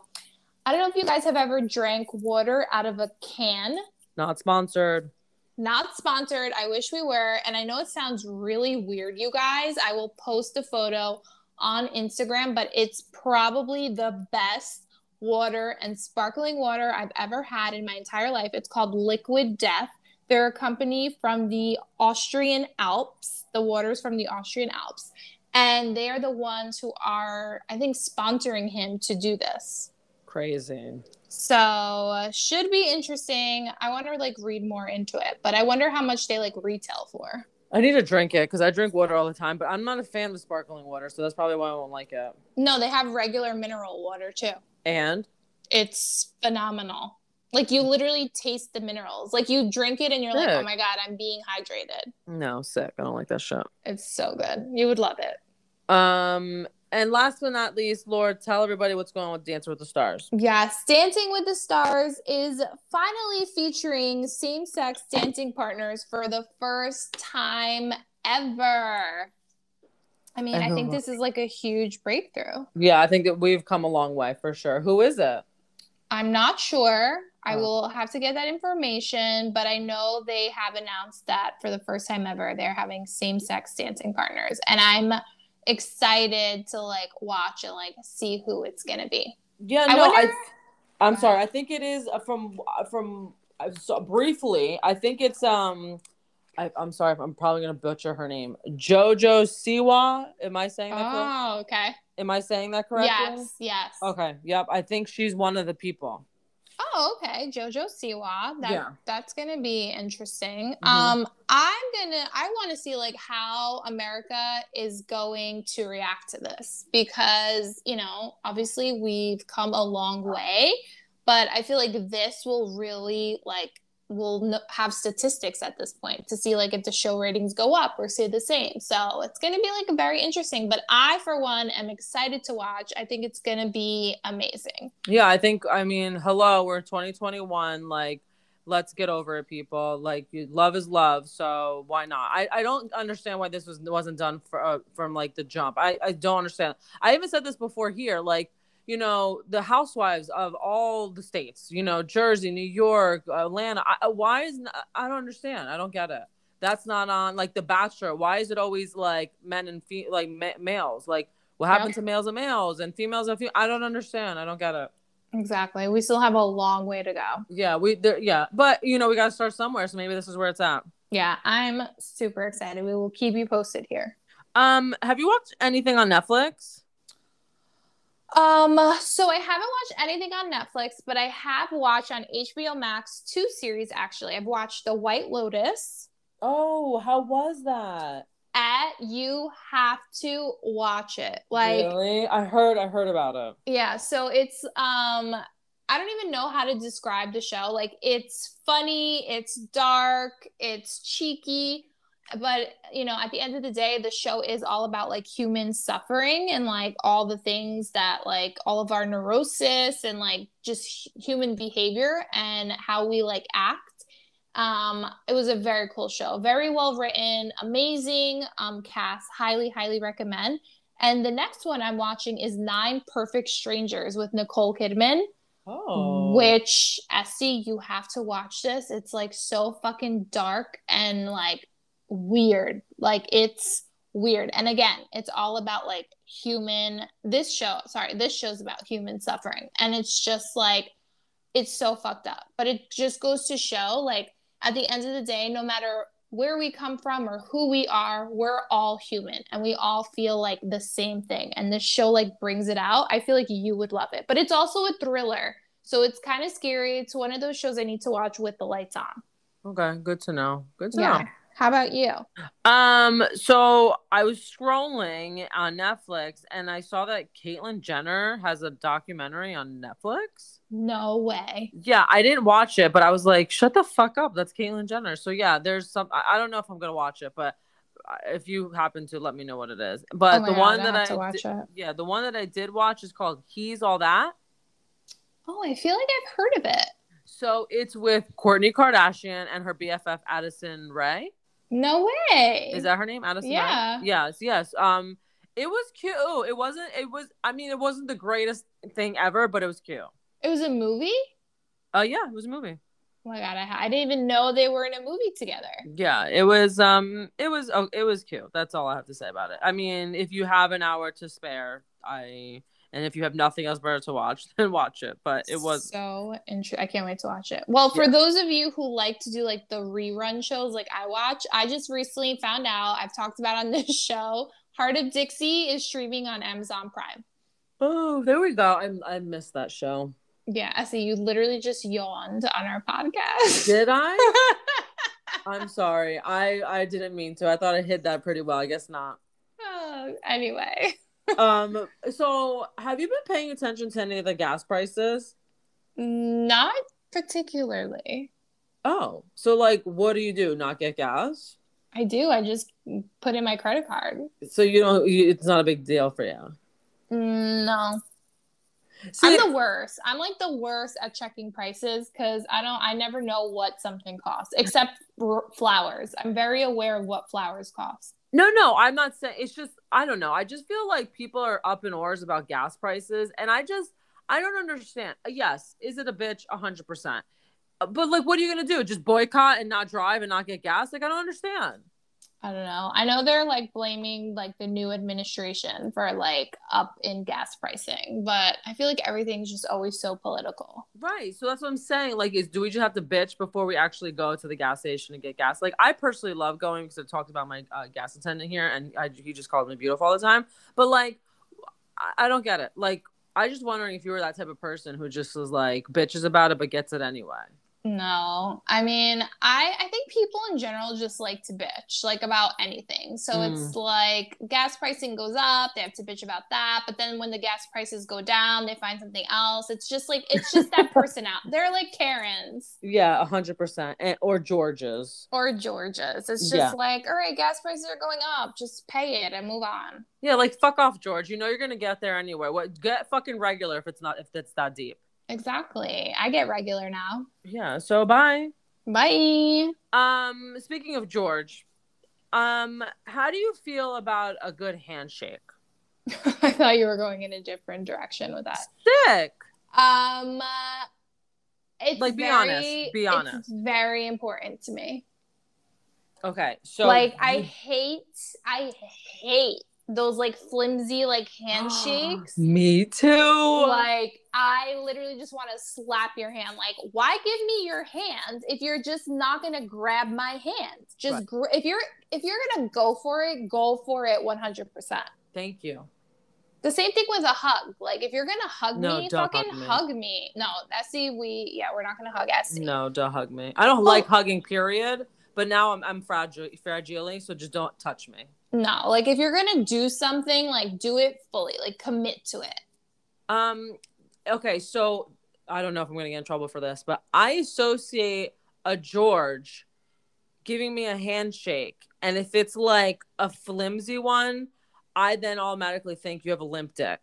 I don't know if you guys have ever drank water out of a can. Not sponsored. Not sponsored. I wish we were. And I know it sounds really weird, you guys. I will post a photo on Instagram, but it's probably the best water and sparkling water I've ever had in my entire life. It's called Liquid Death. They're a company from the Austrian Alps. The water's from the Austrian Alps. And they are the ones who are, I think, sponsoring him to do this. Crazy. So, uh, should be interesting. I want to, like, read more into it. But I wonder how much they, like, retail for. I need to drink it because I drink water all the time. But I'm not a fan of sparkling water, so that's probably why I won't like it. No, they have regular mineral water, too. And? It's phenomenal. Like, you literally taste the minerals. Like, you drink it and you're sick. Like, oh my God, I'm being hydrated. No, sick. I don't like that shit. It's so good. You would love it. Um, and last but not least, Laura, tell everybody what's going on with Dancing with the Stars. Yes. Dancing with the Stars is finally featuring same-sex dancing partners for the first time ever. I mean, I, I think this is like a huge breakthrough. Yeah, I think that we've come a long way for sure. Who is it? I'm not sure. Oh. I will have to get that information, but I know they have announced that for the first time ever, they're having same-sex dancing partners. And I'm excited to like watch and like see who it's going to be. Yeah, I no, wonder... I, I'm sorry. I think it is from, from so briefly, I think it's, um, I, I'm sorry. I'm probably going to butcher her name. Jojo Siwa. Am I saying that oh, correct? Oh, okay. Am I saying that correctly? Yes, yes. Okay, yep. I think she's one of the people. Oh, okay. Jojo Siwa. That, yeah. That's going to be interesting. Mm-hmm. Um, I'm going to – I want to see, like, how America is going to react to this because, you know, obviously we've come a long way, but I feel like this will really, like – we'll have statistics at this point to see like if the show ratings go up or stay the same. So it's going to be like very interesting, but I, for one, am excited to watch. I think it's going to be amazing. Yeah. I think, I mean, hello, we're twenty twenty-one. Like, let's get over it, people. Like, love is love. So why not? I, I don't understand why this was, wasn't done for, uh, from like the jump. I, I don't understand. I even said this before here, like, you know, the housewives of all the states, you know, Jersey, New York, Atlanta. I, why is not, I don't understand. I don't get it. That's not on like The Bachelor. Why is it always like men and fe- like ma- males? Like what happened yeah. to males and males and females and females? I don't understand. I don't get it. Exactly. We still have a long way to go. Yeah. We, there, yeah. But you know, we got to start somewhere. So maybe this is where it's at. Yeah. I'm super excited. We will keep you posted here. Um, have you watched anything on Netflix? Um, so I haven't watched anything on Netflix, but I have watched on H B O Max two series, actually. I've watched The White Lotus. Oh, how was that? At you have to watch it. Like, really? I heard, I heard about it. Yeah. So it's, um, I don't even know how to describe the show. Like it's funny, it's dark, it's cheeky, but you know, at the end of the day, the show is all about like human suffering and like all the things that like all of our neurosis and like just h- human behavior and how we like act. Um, it was a very cool show, very well written, amazing um, cast, highly, highly recommend. And the next one I'm watching is Nine Perfect Strangers with Nicole Kidman. Oh. Which, Esty, you have to watch this. It's like so fucking dark and like weird. Like it's weird. And again, it's all about like human, this show, sorry, this show's about human suffering. And it's just like, it's so fucked up, but it just goes to show like at the end of the day, no matter where we come from or who we are, we're all human and we all feel like the same thing. And this show like brings it out. I feel like you would love it, but it's also a thriller. So it's kind of scary. It's one of those shows I need to watch with the lights on. Okay. Good to know. Good to yeah. know. How about you? Um, so I was scrolling on Netflix and I saw that Caitlyn Jenner has a documentary on Netflix. No way. Yeah, I didn't watch it, but I was like, shut the fuck up. That's Caitlyn Jenner. So yeah, there's some, I don't know if I'm going to watch it, but if you happen to, let me know what it is. But oh the God, one I that I, watch di- it. yeah, the one that I did watch is called He's All That. Oh, I feel like I've heard of it. So it's with Kourtney Kardashian and her B F F Addison Rae. No way. Is that her name? Addison Rae? Yeah. Yes, yes. Um, it was cute. It wasn't, it was, I mean, it wasn't the greatest thing ever, but it was cute. It was a movie? Oh, uh, yeah, it was a movie. Oh my God, I, I didn't even know they were in a movie together. Yeah, it was, um, it was, oh, it was cute. That's all I have to say about it. I mean, if you have an hour to spare, I, and if you have nothing else better to watch, then watch it. But it was so interesting. I can't wait to watch it. Well, for yeah. those of you who like to do like the rerun shows, like I watch, I just recently found out, I've talked about on this show, Heart of Dixie is streaming on Amazon Prime. Oh, there we go. I I missed that show. Yeah, I see. You literally just yawned on our podcast. Did I? I'm sorry. I, I didn't mean to. I thought I hid that pretty well. I guess not. Oh, anyway. um. So, have you been paying attention to any of the gas prices? Not particularly. Oh. So, like, what do you do? Not get gas? I do. I just put in my credit card. So, you don't... You, it's not a big deal for you? No. See, I'm the worst. I'm like the worst at checking prices because I don't, I never know what something costs except r- flowers. I'm very aware of what flowers cost. No, no, I'm not saying it's just, I don't know. I just feel like people are up in arms about gas prices and I just, I don't understand. Yes. Is it a bitch? A hundred percent. But like, what are you going to do? Just boycott and not drive and not get gas? Like, I don't understand. I don't know. I know they're like blaming like the new administration for like up in gas pricing, but I feel like everything's just always so political. Right. So that's what I'm saying. Like, is do we just have to bitch before we actually go to the gas station and get gas? Like, I personally love going because I've talked about my uh, gas attendant here, and I, he just called me beautiful all the time. But like, I, I don't get it. Like, I just wondering if you were that type of person who just was like bitches about it but gets it anyway. No, I mean, I, I think people in general just like to bitch, like about anything. So mm. it's like gas pricing goes up, they have to bitch about that. But then when the gas prices go down, they find something else. It's just like, it's just that person out. They're like Karens. Yeah, one hundred percent. And, or Georges. Or Georges. It's just yeah. like, all right, gas prices are going up. Just pay it and move on. Yeah, like fuck off, George. You know you're going to get there anyway. What get fucking regular if it's not if it's that deep. Exactly. I get regular now. Yeah. So bye. Bye. Um, speaking of George, um, how do you feel about a good handshake? I thought you were going in a different direction with that. Sick. Um, uh, it's like be very, honest. Be honest. It's very important to me. Okay. So like I hate, I hate those like flimsy like handshakes. Me too. Like I literally just want to slap your hand. Like, why give me your hand if you're just not gonna grab my hand? Just right. gr- if you're if you're gonna go for it, go for it one hundred percent. Thank you. The same thing with a hug. Like if you're gonna hug no, me, fucking hug me. hug me. No, Essie, we yeah, we're not gonna hug Essie. No, don't hug me. I don't oh. like hugging. Period. But now I'm I'm fragile, fragile, so just don't touch me. No, like if you're gonna do something, like do it fully, like commit to it. Um, okay, so I don't know if I'm gonna get in trouble for this, but I associate a George giving me a handshake, and if it's like a flimsy one, I then automatically think you have a limp dick.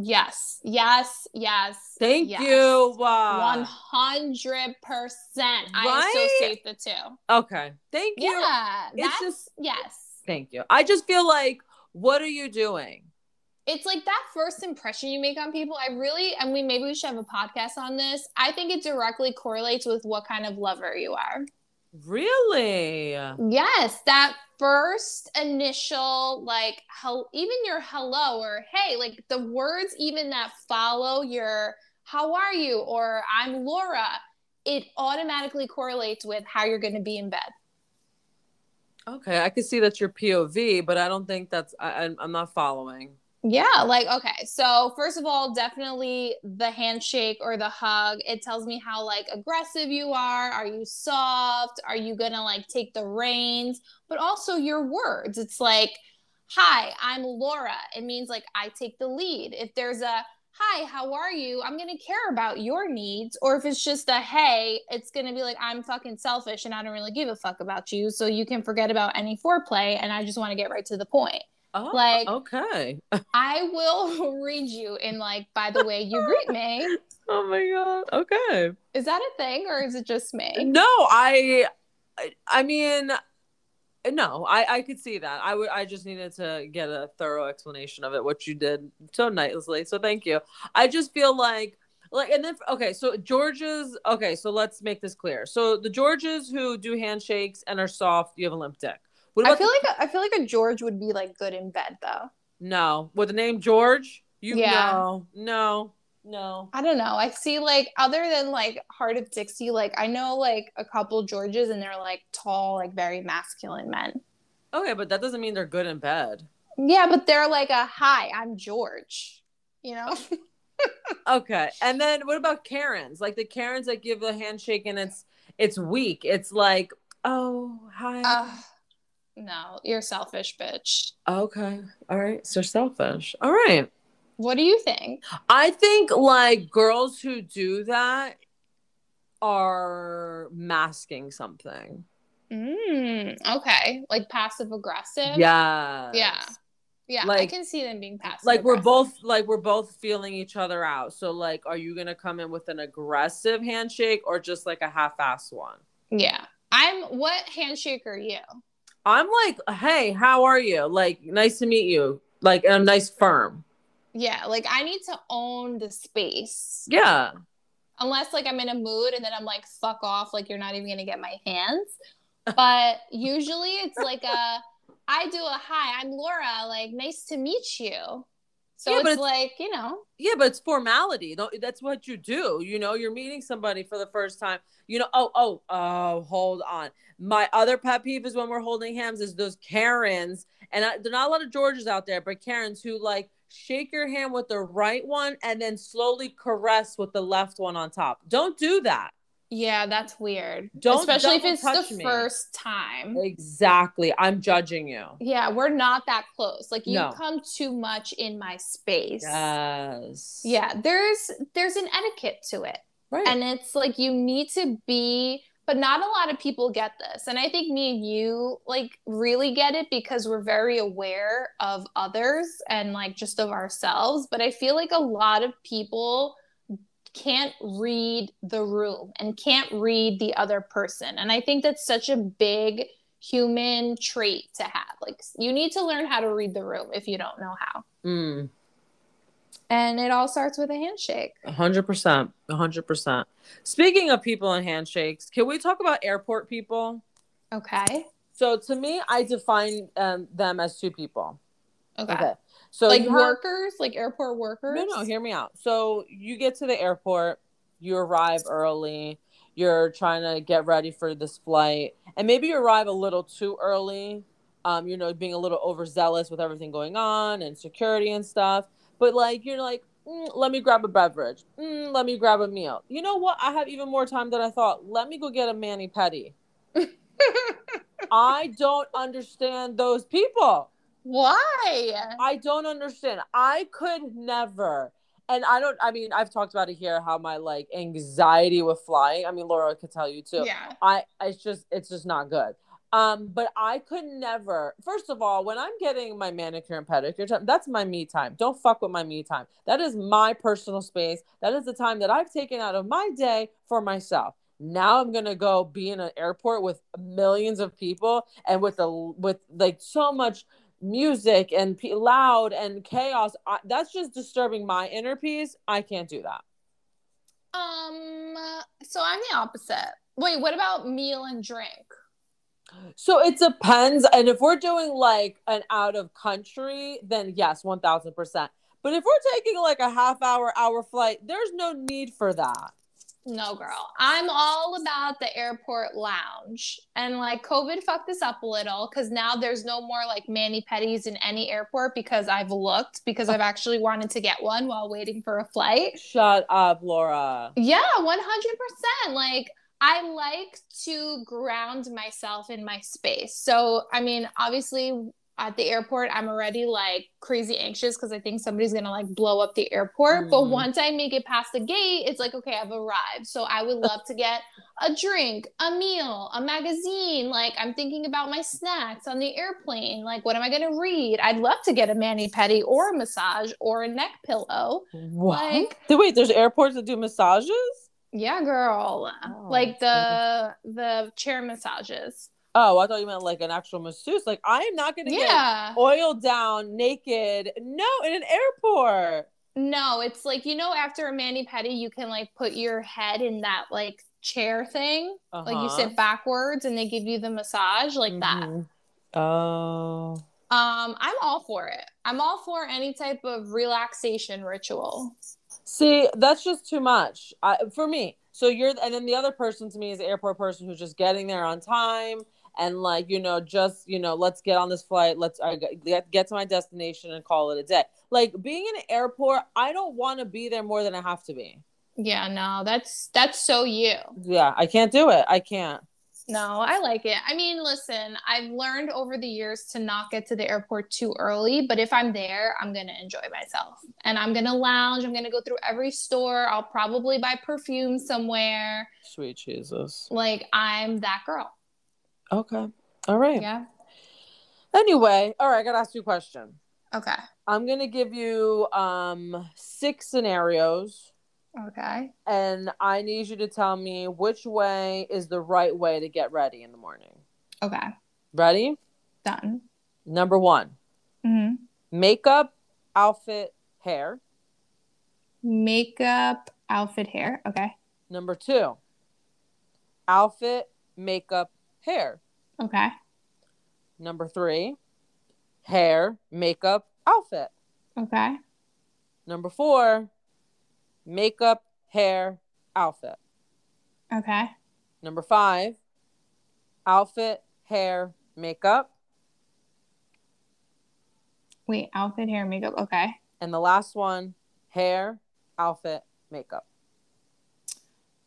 Yes, yes, yes. Thank yes. you. One hundred percent. I associate the two. Okay, thank you. Yeah, it's that's, just yes. Thank you. I just feel like, what are you doing? It's like that first impression you make on people. I really, I mean, maybe we should have a podcast on this. I think it directly correlates with what kind of lover you are. Really? Yes. That first initial, like, hel- even your hello or hey, like the words even that follow your how are you or I'm Laura, it automatically correlates with how you're going to be in bed. Okay, I can see that's your P O V, but I don't think that's, I, I'm not following. Yeah, like, okay. So first of all, definitely the handshake or the hug. It tells me how like aggressive you are. Are you soft? Are you going to like take the reins? But also your words. It's like, hi, I'm Laura. It means like I take the lead. If there's a, hi, how are you? I'm going to care about your needs. Or if it's just a, hey, it's going to be like, I'm fucking selfish and I don't really give a fuck about you. So you can forget about any foreplay. And I just want to get right to the point. Oh, like, okay. I will read you in like, by the way you greet me. Oh my God. Okay. Is that a thing or is it just me? No, I, I, I mean, No, I, I could see that. I would. I just needed to get a thorough explanation of it, which you did so nicely. So thank you. I just feel like, like, and then okay. So Georges. Okay, so let's make this clear. So the Georges who do handshakes and are soft, you have a limp dick. What about I feel the- like a, I feel like a George would be like good in bed though. No, with the name George, you yeah. no, no, no. I don't know. I see like other than like Heart of Dixie, like I know like a couple Georges and they're like tall, like very masculine men. Okay, but that doesn't mean they're good in bed. Yeah, but they're like a hi, I'm George. You know. Okay, and then what about Karens? Like the Karens that give a handshake and it's it's weak. It's like oh hi. Uh, No, you're selfish, bitch. Okay. All right. So selfish. All right. What do you think? I think like girls who do that are masking something. Mm, okay. Like passive aggressive. Yeah. Yeah. Yeah. Like, I can see them being passive. Like aggressive. we're both like we're both feeling each other out. So like, are you gonna come in with an aggressive handshake or just like a half-assed one? Yeah. I'm what handshake are you? I'm like, hey, how are you? Like, nice to meet you. Like, and I'm nice firm. Yeah, like, I need to own the space. Yeah. Unless, like, I'm in a mood and then I'm like, fuck off. Like, you're not even going to get my hands. But usually it's like a, I do a, hi, I'm Laura. Like, nice to meet you. So yeah, it's, it's like, you know. Yeah, but it's formality. That's what you do. You know, you're meeting somebody for the first time. You know, oh, oh, oh, hold on. My other pet peeve is when we're holding hands is those Karens. And I, there are not a lot of Georges out there, but Karens who like shake your hand with the right one and then slowly caress with the left one on top. Don't do that. Yeah, that's weird. Don't Especially if it's the me. first time. Exactly. I'm judging you. Yeah, we're not that close. Like you no. come too much in my space. Yes. Yeah, there's there's an etiquette to it. Right. And it's like you need to be, but not a lot of people get this. And I think me and you like really get it because we're very aware of others and like just of ourselves, but I feel like a lot of people can't read the room and can't read the other person. And I think that's such a big human trait to have. Like you need to learn how to read the room if you don't know how. Mm. And it all starts with a handshake. A hundred percent. A hundred percent. Speaking of people and handshakes, can we talk about airport people? Okay. So to me, I define um, them as two people. Okay. okay. So like workers, have, like airport workers. No, no, hear me out. So you get to the airport, you arrive early, you're trying to get ready for this flight, and maybe you arrive a little too early, um, you know, being a little overzealous with everything going on and security and stuff. But like, you're like, mm, let me grab a beverage. Mm, let me grab a meal. You know what? I have even more time than I thought. Let me go get a mani-pedi. I don't understand those people. Why? I don't understand. I could never. And I don't, I mean, I've talked about it here, how my like anxiety with flying. I mean, Laura could tell you too. Yeah. I, it's just, it's just not good. Um, but I could never, first of all, when I'm getting my manicure and pedicure time, that's my me time. Don't fuck with my me time. That is my personal space. That is the time that I've taken out of my day for myself. Now I'm going to go be in an airport with millions of people and with the, with like so much music and p- loud and chaos. I, that's just disturbing my inner peace. I can't do that. Um, so I'm the opposite. Wait, what about meal and drink? So it depends. And if we're doing like an out of country, then yes, one thousand percent. But if we're taking like a half hour, hour flight, there's no need for that. No, girl. I'm all about the airport lounge. And like COVID fucked this up a little because now there's no more like mani-pedis in any airport because I've looked because I've actually wanted to get one while waiting for a flight. Shut up, Laura. Yeah, one hundred percent. Like, I like to ground myself in my space. So, I mean, obviously at the airport, I'm already like crazy anxious because I think somebody's going to like blow up the airport. Mm. But once I make it past the gate, it's like, okay, I've arrived. So I would love to get a drink, a meal, a magazine. Like I'm thinking about my snacks on the airplane. Like, what am I going to read? I'd love to get a mani-pedi or a massage or a neck pillow. What? Like, wait, there's airports that do massages? Yeah, girl. Oh, like the the chair massages. Oh, I thought you meant like an actual masseuse. Like, I am not going to yeah. get oiled down naked. No, in an airport. No, it's like, you know, after a mani-pedi, you can like put your head in that like chair thing. Uh-huh. Like you sit backwards and they give you the massage like mm-hmm. that. Oh. Um, I'm all for it. I'm all for any type of relaxation ritual. See, that's just too much I, for me. So you're, and then the other person to me is the airport person who's just getting there on time and like, you know, just, you know, let's get on this flight. Let's I get to my destination and call it a day. Like being in an airport, I don't want to be there more than I have to be. Yeah, no, that's, that's so you. Yeah, I can't do it. I can't. No, I like it. I mean, listen, I've learned over the years to not get to the airport too early, but if I'm there, I'm going to enjoy myself and I'm going to lounge. I'm going to go through every store. I'll probably buy perfume somewhere. Sweet Jesus. Like I'm that girl. Okay. All right. Yeah. Anyway. All right. I got to ask you a question. Okay. I'm going to give you um, six scenarios. Okay. And I need you to tell me which way is the right way to get ready in the morning. Okay. Ready? Done. Number one. Mm-hmm. Makeup, outfit, hair. Makeup, outfit, hair. Okay. Number two. Outfit, makeup, hair. Okay. Number three. Hair, makeup, outfit. Okay. Number four. Makeup, hair, outfit. Okay. Number five, outfit, hair, makeup. Wait, outfit, hair, makeup. Okay. And the last one, hair, outfit, makeup.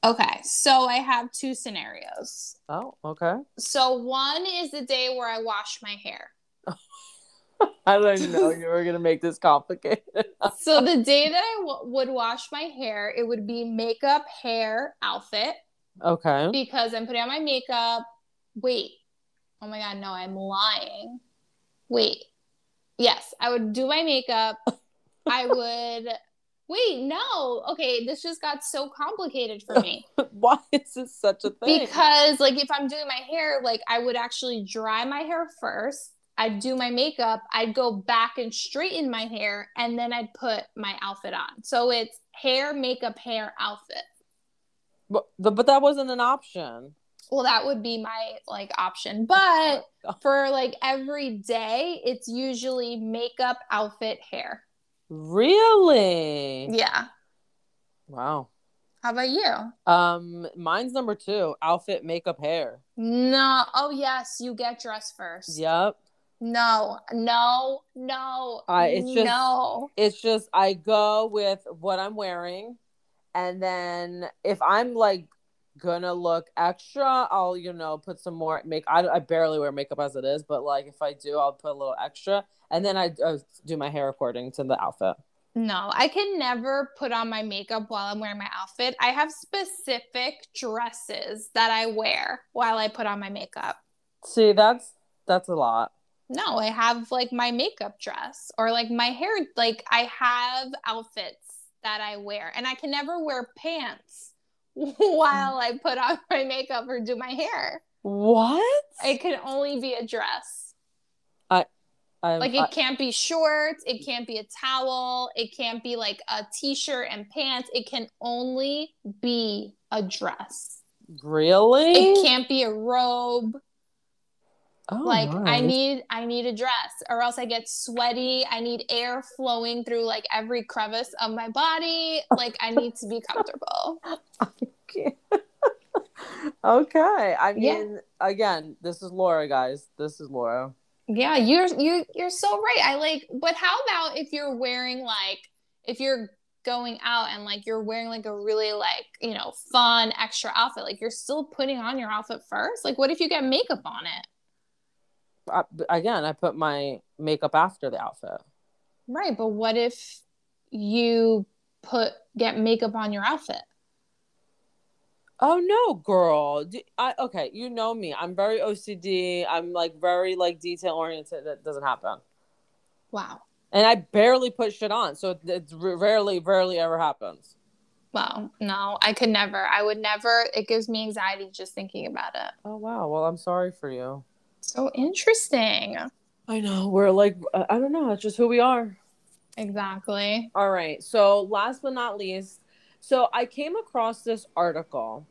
Okay. So I have two scenarios. Oh, okay. So one is the day where I wash my hair. I didn't know you were going to make this complicated. So the day that I w- would wash my hair, it would be makeup, hair, outfit. Okay. Because I'm putting on my makeup. Wait. Oh my God. No, I'm lying. Wait. Yes. I would do my makeup. I would. Wait. No. Okay. This just got so complicated for me. Why is this such a thing? Because like if I'm doing my hair, like I would actually dry my hair first. I'd do my makeup, I'd go back and straighten my hair, and then I'd put my outfit on. So it's hair, makeup, hair, outfit. But, but that wasn't an option. Well, that would be my, like, option. But for, like, every day, it's usually makeup, outfit, hair. Really? Yeah. Wow. How about you? Um, mine's number two, outfit, makeup, hair. No. Oh, yes. You get dressed first. Yep. No, no, no, uh, it's just, no. It's just I go with what I'm wearing, and then if I'm like gonna look extra, I'll you know put some more make. I, I barely wear makeup as it is, but like if I do, I'll put a little extra, and then I uh, do my hair according to the outfit. No, I can never put on my makeup while I'm wearing my outfit. I have specific dresses that I wear while I put on my makeup. See, that's that's a lot. No, I have like my makeup dress or like my hair. Like I have outfits that I wear, and I can never wear pants while I put on my makeup or do my hair. What? It can only be a dress. I, I like it I, can't be shorts. It can't be a towel. It can't be like a t-shirt and pants. It can only be a dress. Really? It can't be a robe. Oh, like nice. I need, I need a dress or else I get sweaty. I need air flowing through like every crevice of my body. Like I need to be comfortable. Okay. Okay. I mean, yeah. Again, this is Laura, guys. This is Laura. Yeah. You're, you, you're so right. I like, but how about if you're wearing like, if you're going out and like, you're wearing like a really like, you know, fun extra outfit, like you're still putting on your outfit first. Like what if you get makeup on it? I, again, I put my makeup after the outfit. Right, but what if you put get makeup on your outfit? Oh no, girl. Do, I okay, you know me. I'm very O C D. I'm like very like detail oriented. That doesn't happen. Wow. And I barely put shit on, so it, it rarely, rarely ever happens. Wow. No, I could never. I would never. It gives me anxiety just thinking about it. Oh, wow. Well, I'm sorry for you. So interesting. I know. We're like, I don't know. That's just who we are. Exactly. All right. So last but not least, so I came across this article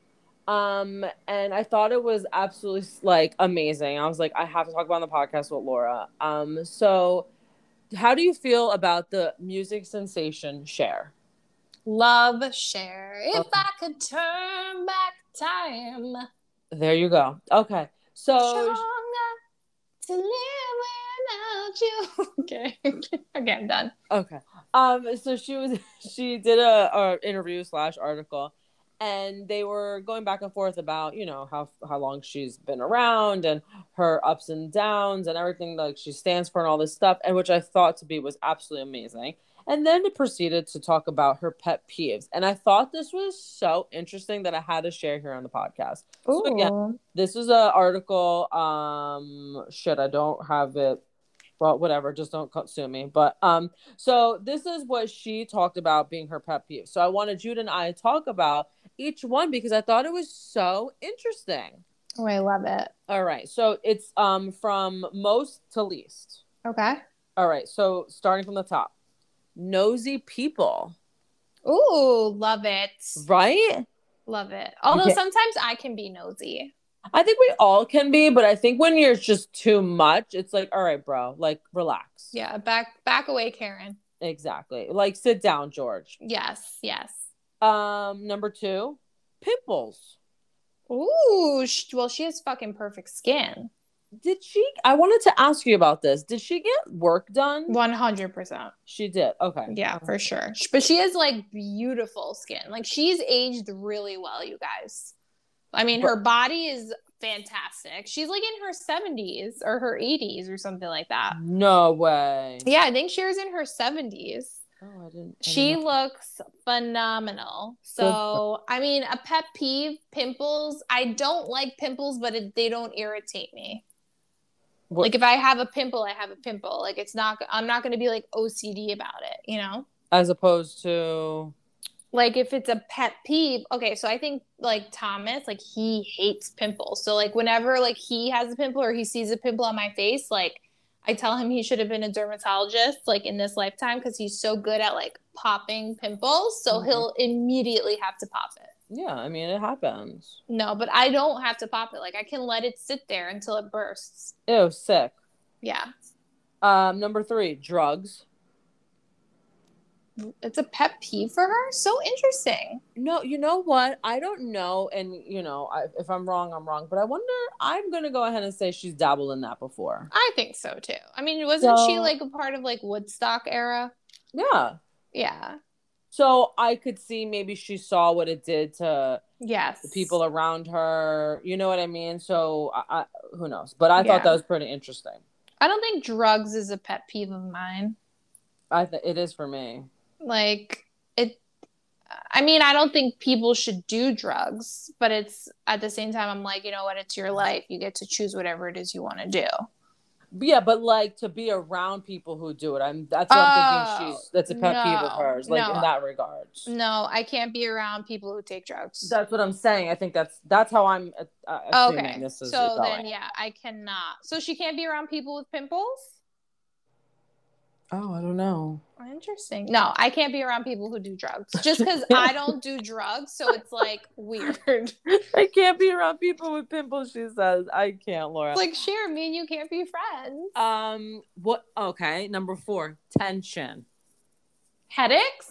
um, and I thought it was absolutely like amazing. I was like, I have to talk about it on the podcast with Laura. Um, so how do you feel about the music sensation Cher? Love Cher. If okay. I could turn back time. There you go. Okay. So stronger to live without you. Okay. Okay, I'm done. Okay. Um. So she was. She did a, a interview slash article, and they were going back and forth about you know how how long she's been around and her ups and downs and everything like she stands for and all this stuff, and which I thought to be was absolutely amazing. And then it proceeded to talk about her pet peeves. And I thought this was so interesting that I had to share here on the podcast. Ooh. So again, this is an article. Um, shit, I don't have it. Well, whatever. Just don't sue me. But um, so this is what she talked about being her pet peeves. So I wanted Jude and I to talk about each one because I thought it was so interesting. Oh, I love it. All right. So it's um from most to least. Okay. All right. So starting from the top. Nosy people. Ooh, love it. Right? Love it. Although okay. sometimes I can be nosy. I think we all can be, but I think when you're just too much, it's like, all right, bro, like relax. Yeah, back back away, Karen. Exactly. Like sit down, George. Yes, yes. Um, number two, pimples. Ooh, well, she has fucking perfect skin. Did she? I wanted to ask you about this. Did she get work done? one hundred percent. She did. Okay. Yeah, for sure. But she has like beautiful skin. Like she's aged really well, you guys. I mean, her body is fantastic. She's like in her seventies or her eighties or something like that. No way. Yeah, I think she was in her seventies. Oh, I didn't. I she didn't looks phenomenal. So, I mean, a pet peeve, pimples. I don't like pimples, but it, they don't irritate me. What? Like if I have a pimple, I have a pimple. Like it's not, I'm not going to be like O C D about it, you know? As opposed to? Like if it's a pet peeve. Okay. So I think like Thomas, like he hates pimples. So like whenever like he has a pimple or he sees a pimple on my face, like I tell him he should have been a dermatologist like in this lifetime because he's so good at like popping pimples. So mm-hmm. he'll immediately have to pop it. Yeah. I mean, it happens. No, but I don't have to pop it. Like I can let it sit there until it bursts. Ew, sick. Yeah. Um, number three, drugs. It's a pet peeve for her. So interesting. No, you know what? I don't know. And, you know, I, if I'm wrong, I'm wrong. But I wonder, I'm going to go ahead and say she's dabbled in that before. I think so, too. I mean, wasn't so, she like a part of like Woodstock era? Yeah. Yeah. So I could see maybe she saw what it did to yes. the people around her. You know what I mean? So I, I, who knows? But I yeah. thought that was pretty interesting. I don't think drugs is a pet peeve of mine. I th- It is for me. Like it, I mean, I don't think people should do drugs, but it's at the same time, I'm like, you know what? It's your life. You get to choose whatever it is you want to do. Yeah, but like to be around people who do it, I'm that's what oh, I'm thinking. She's that's a pet no, peeve of hers, like no, in that regard. No, I can't be around people who take drugs. That's what I'm saying. I think that's that's how I'm. Uh, okay, this is so then way. yeah, I cannot. So she can't be around people with pimples. Oh, I don't know. Interesting. No, I can't be around people who do drugs just because I don't do drugs. So it's like weird. I can't be around people with pimples, she says. I can't, Laura. It's like, Cher, me and you can't be friends. Um, what? Okay. Number four, tension. Headaches?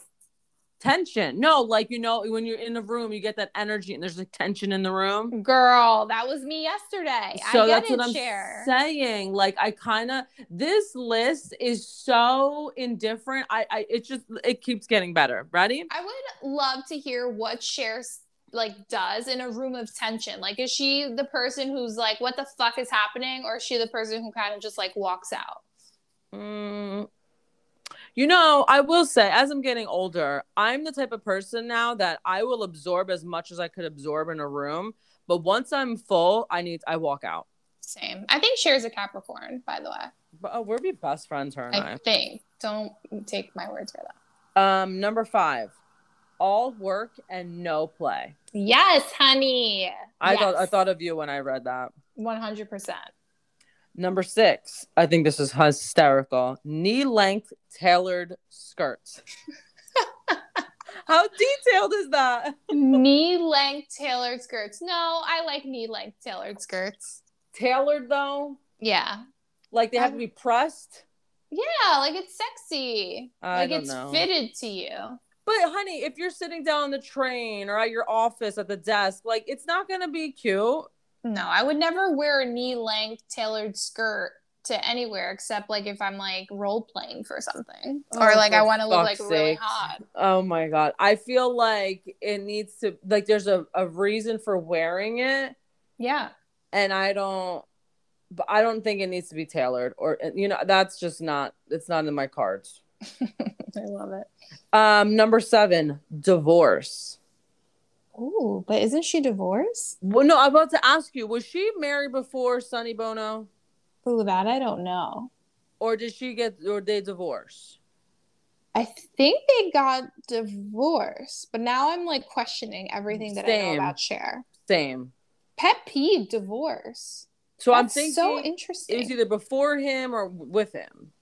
Tension. No, like, you know, when you're in the room, you get that energy and there's like tension in the room. Girl, that was me yesterday. So I that's what I'm Cher. saying. Like, I kind of, this list is so indifferent. I, I, it just, it keeps getting better. Ready? I would love to hear what Cher's like does in a room of tension. Like, is she the person who's like, what the fuck is happening? Or is she the person who kind of just like walks out? Mm. You know, I will say, as I'm getting older, I'm the type of person now that I will absorb as much as I could absorb in a room. But once I'm full, I need I walk out. Same. I think Cher's a Capricorn, by the way. But oh, we'll be best friends, her and I. I think. Don't take my words for that. Um, number five, all work and no play. Yes, honey. I yes. thought I thought of you when I read that. one hundred percent. Number six. I think this is hysterical. Knee-length tailored skirts. How detailed is that? Knee-length tailored skirts. No, I like knee-length tailored skirts. Tailored, though? Yeah. Like they have um, to be pressed? Yeah, like it's sexy. I like don't it's know. Fitted to you. But, honey, if you're sitting down on the train or at your office at the desk, like it's not going to be cute. No, I would never wear a knee-length tailored skirt to anywhere except, like, if I'm, like, role-playing for something. Oh, or, like, I want to look, like, sake. really hot. Oh, my God. I feel like it needs to, like, there's a, a reason for wearing it. Yeah. And I don't, but I don't think it needs to be tailored. Or, you know, that's just not, it's not in my cards. I love it. Um, number seven, divorce. Oh, but isn't she divorced? Well, no, I'm about to ask you, was she married before Sonny Bono? Oh, that I don't know. Or did she get, or they divorce? I think they got divorced, but now I'm like questioning everything that Same. I know about Cher. Same. Pet peeve, divorce. So That's I'm thinking so interesting. It was either before him or with him.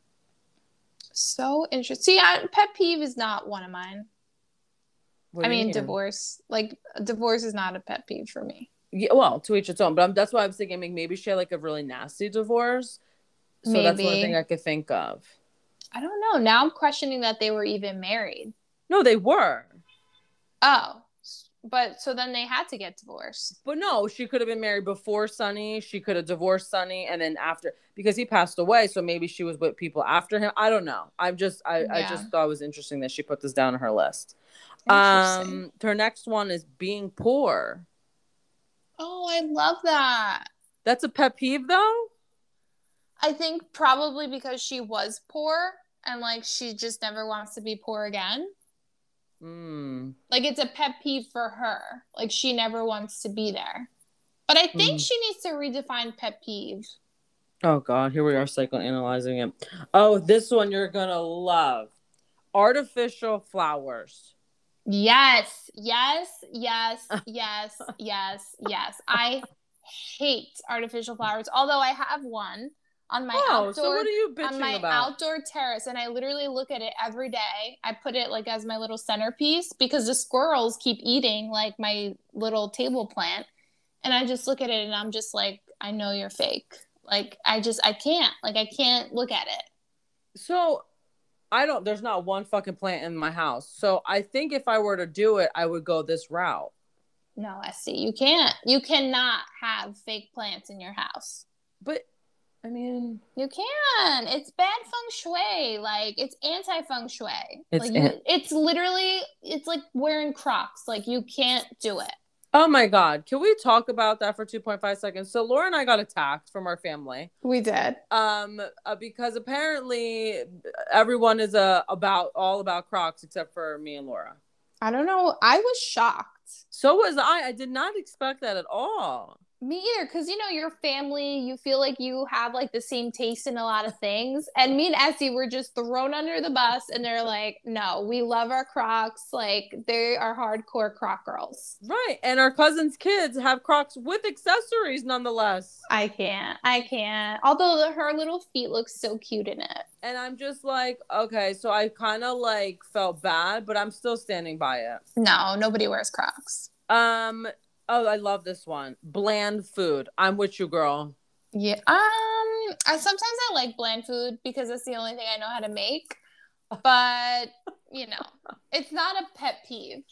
So interesting. See, I, pet peeve is not one of mine. I mean, mean, divorce. Like, divorce is not a pet peeve for me. Yeah, well, to each its own. But I'm, that's why I was thinking, I mean, maybe she had, like, a really nasty divorce. So maybe. That's one thing I could think of. I don't know. Now I'm questioning that they were even married. No, they were. Oh. But, so then they had to get divorced. But no, she could have been married before Sonny. She could have divorced Sonny. And then after, because he passed away, so maybe she was with people after him. I don't know. I'm just, I, yeah. I just thought it was interesting that she put this down on her list. Um, her next one is being poor. Oh, I love that. That's a pet peeve, though? I think probably because she was poor and, like, she just never wants to be poor again. Mm. Like, it's a pet peeve for her. Like, she never wants to be there. But I think mm. she needs to redefine pet peeve. Oh, God. Here we are psychoanalyzing it. Oh, this one you're going to love. Artificial flowers. Yes, yes, yes, yes, yes, yes. I hate artificial flowers, although I have one on my oh, outdoor so what are you bitching on my about? outdoor terrace, and I literally look at it every day. I put it like as my little centerpiece because the squirrels keep eating like my little table plant, and I just look at it and I'm just like, I know you're fake. Like I just I can't like I can't look at it. So I don't, there's not one fucking plant in my house. So I think if I were to do it, I would go this route. No, Esty, you can't. You cannot have fake plants in your house. But, I mean. You can. It's bad feng shui. Like, it's anti-feng shui. It's, like, an- you, it's literally, it's like wearing Crocs. Like, you can't do it. Oh, my God. Can we talk about that for two point five seconds? So Laura and I got attacked from our family. We did. Um, uh, because apparently everyone is uh, about all about Crocs except for me and Laura. I don't know. I was shocked. So was I. I did not expect that at all. Me either. Because, you know, your family, you feel like you have, like, the same taste in a lot of things. And me and Essie were just thrown under the bus. And they're like, no, we love our Crocs. Like, they are hardcore Croc girls. Right. And our cousins' kids have Crocs with accessories, nonetheless. I can't. I can't. Although the, her little feet look so cute in it. And I'm just like, okay, so I kind of, like, felt bad. But I'm still standing by it. No, nobody wears Crocs. Um... Oh, I love this one. Bland food. I'm with you, girl. Yeah. Um. I sometimes I like bland food because it's the only thing I know how to make. But you know, it's not a pet peeve.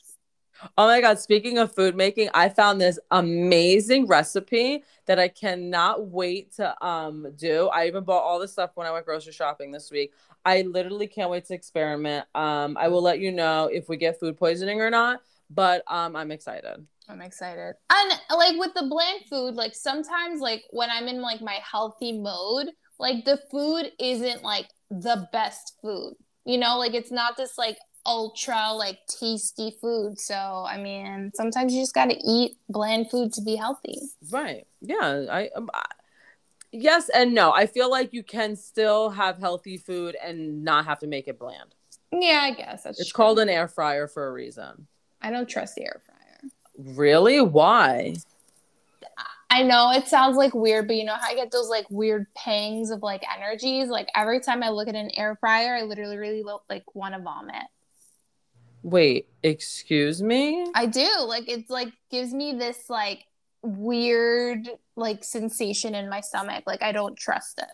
Oh my God! Speaking of food making, I found this amazing recipe that I cannot wait to um do. I even bought all this stuff when I went grocery shopping this week. I literally can't wait to experiment. Um, I will let you know if we get food poisoning or not. But um, I'm excited. I'm excited. And, like, with the bland food, like, sometimes, like, when I'm in, like, my healthy mode, like, the food isn't, like, the best food. You know? Like, it's not this, like, ultra, like, tasty food. So, I mean, sometimes you just got to eat bland food to be healthy. Right. Yeah. I, um, I Yes and no. I feel like you can still have healthy food and not have to make it bland. Yeah, I guess. That's it's true. Called an air fryer for a reason. I don't trust the air fryer. Really? Why? I know it sounds like weird, but you know how I get those like weird pangs of like energies? Like every time I look at an air fryer, I literally really lo- like want to vomit. Wait, excuse me? I do. Like it's like gives me this like weird like sensation in my stomach. Like I don't trust it.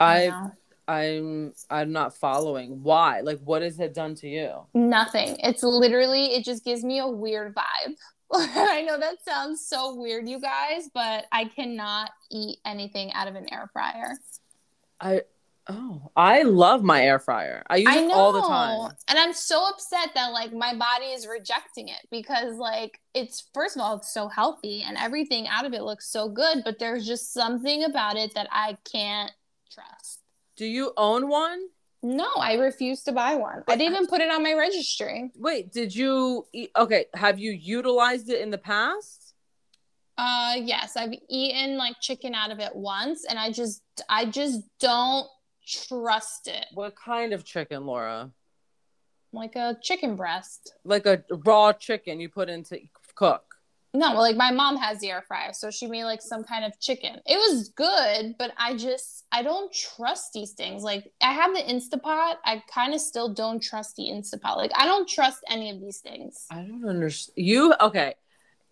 I you know? I'm I'm not following. Why? Like what has it done to you? Nothing. It's literally it just gives me a weird vibe. I know that sounds so weird, you guys, but I cannot eat anything out of an air fryer. I oh, I love my air fryer. I use I know. it all the time. And I'm so upset that like my body is rejecting it because like it's first of all it's so healthy and everything out of it looks so good, but there's just something about it that I can't trust. Do you own one? No, I refuse to buy one. I didn't even put it on my registry. Wait, did you... E- okay, have you utilized it in the past? Uh, yes, I've eaten, like, chicken out of it once, and I just I just don't trust it. What kind of chicken, Laura? Like a chicken breast. Like a raw chicken you put in to cook? No, like, my mom has the air fryer, so she made, like, some kind of chicken. It was good, but I just, I don't trust these things. Like, I have the Instapot. I kind of still don't trust the Instapot. Like, I don't trust any of these things. I don't understand. You, okay,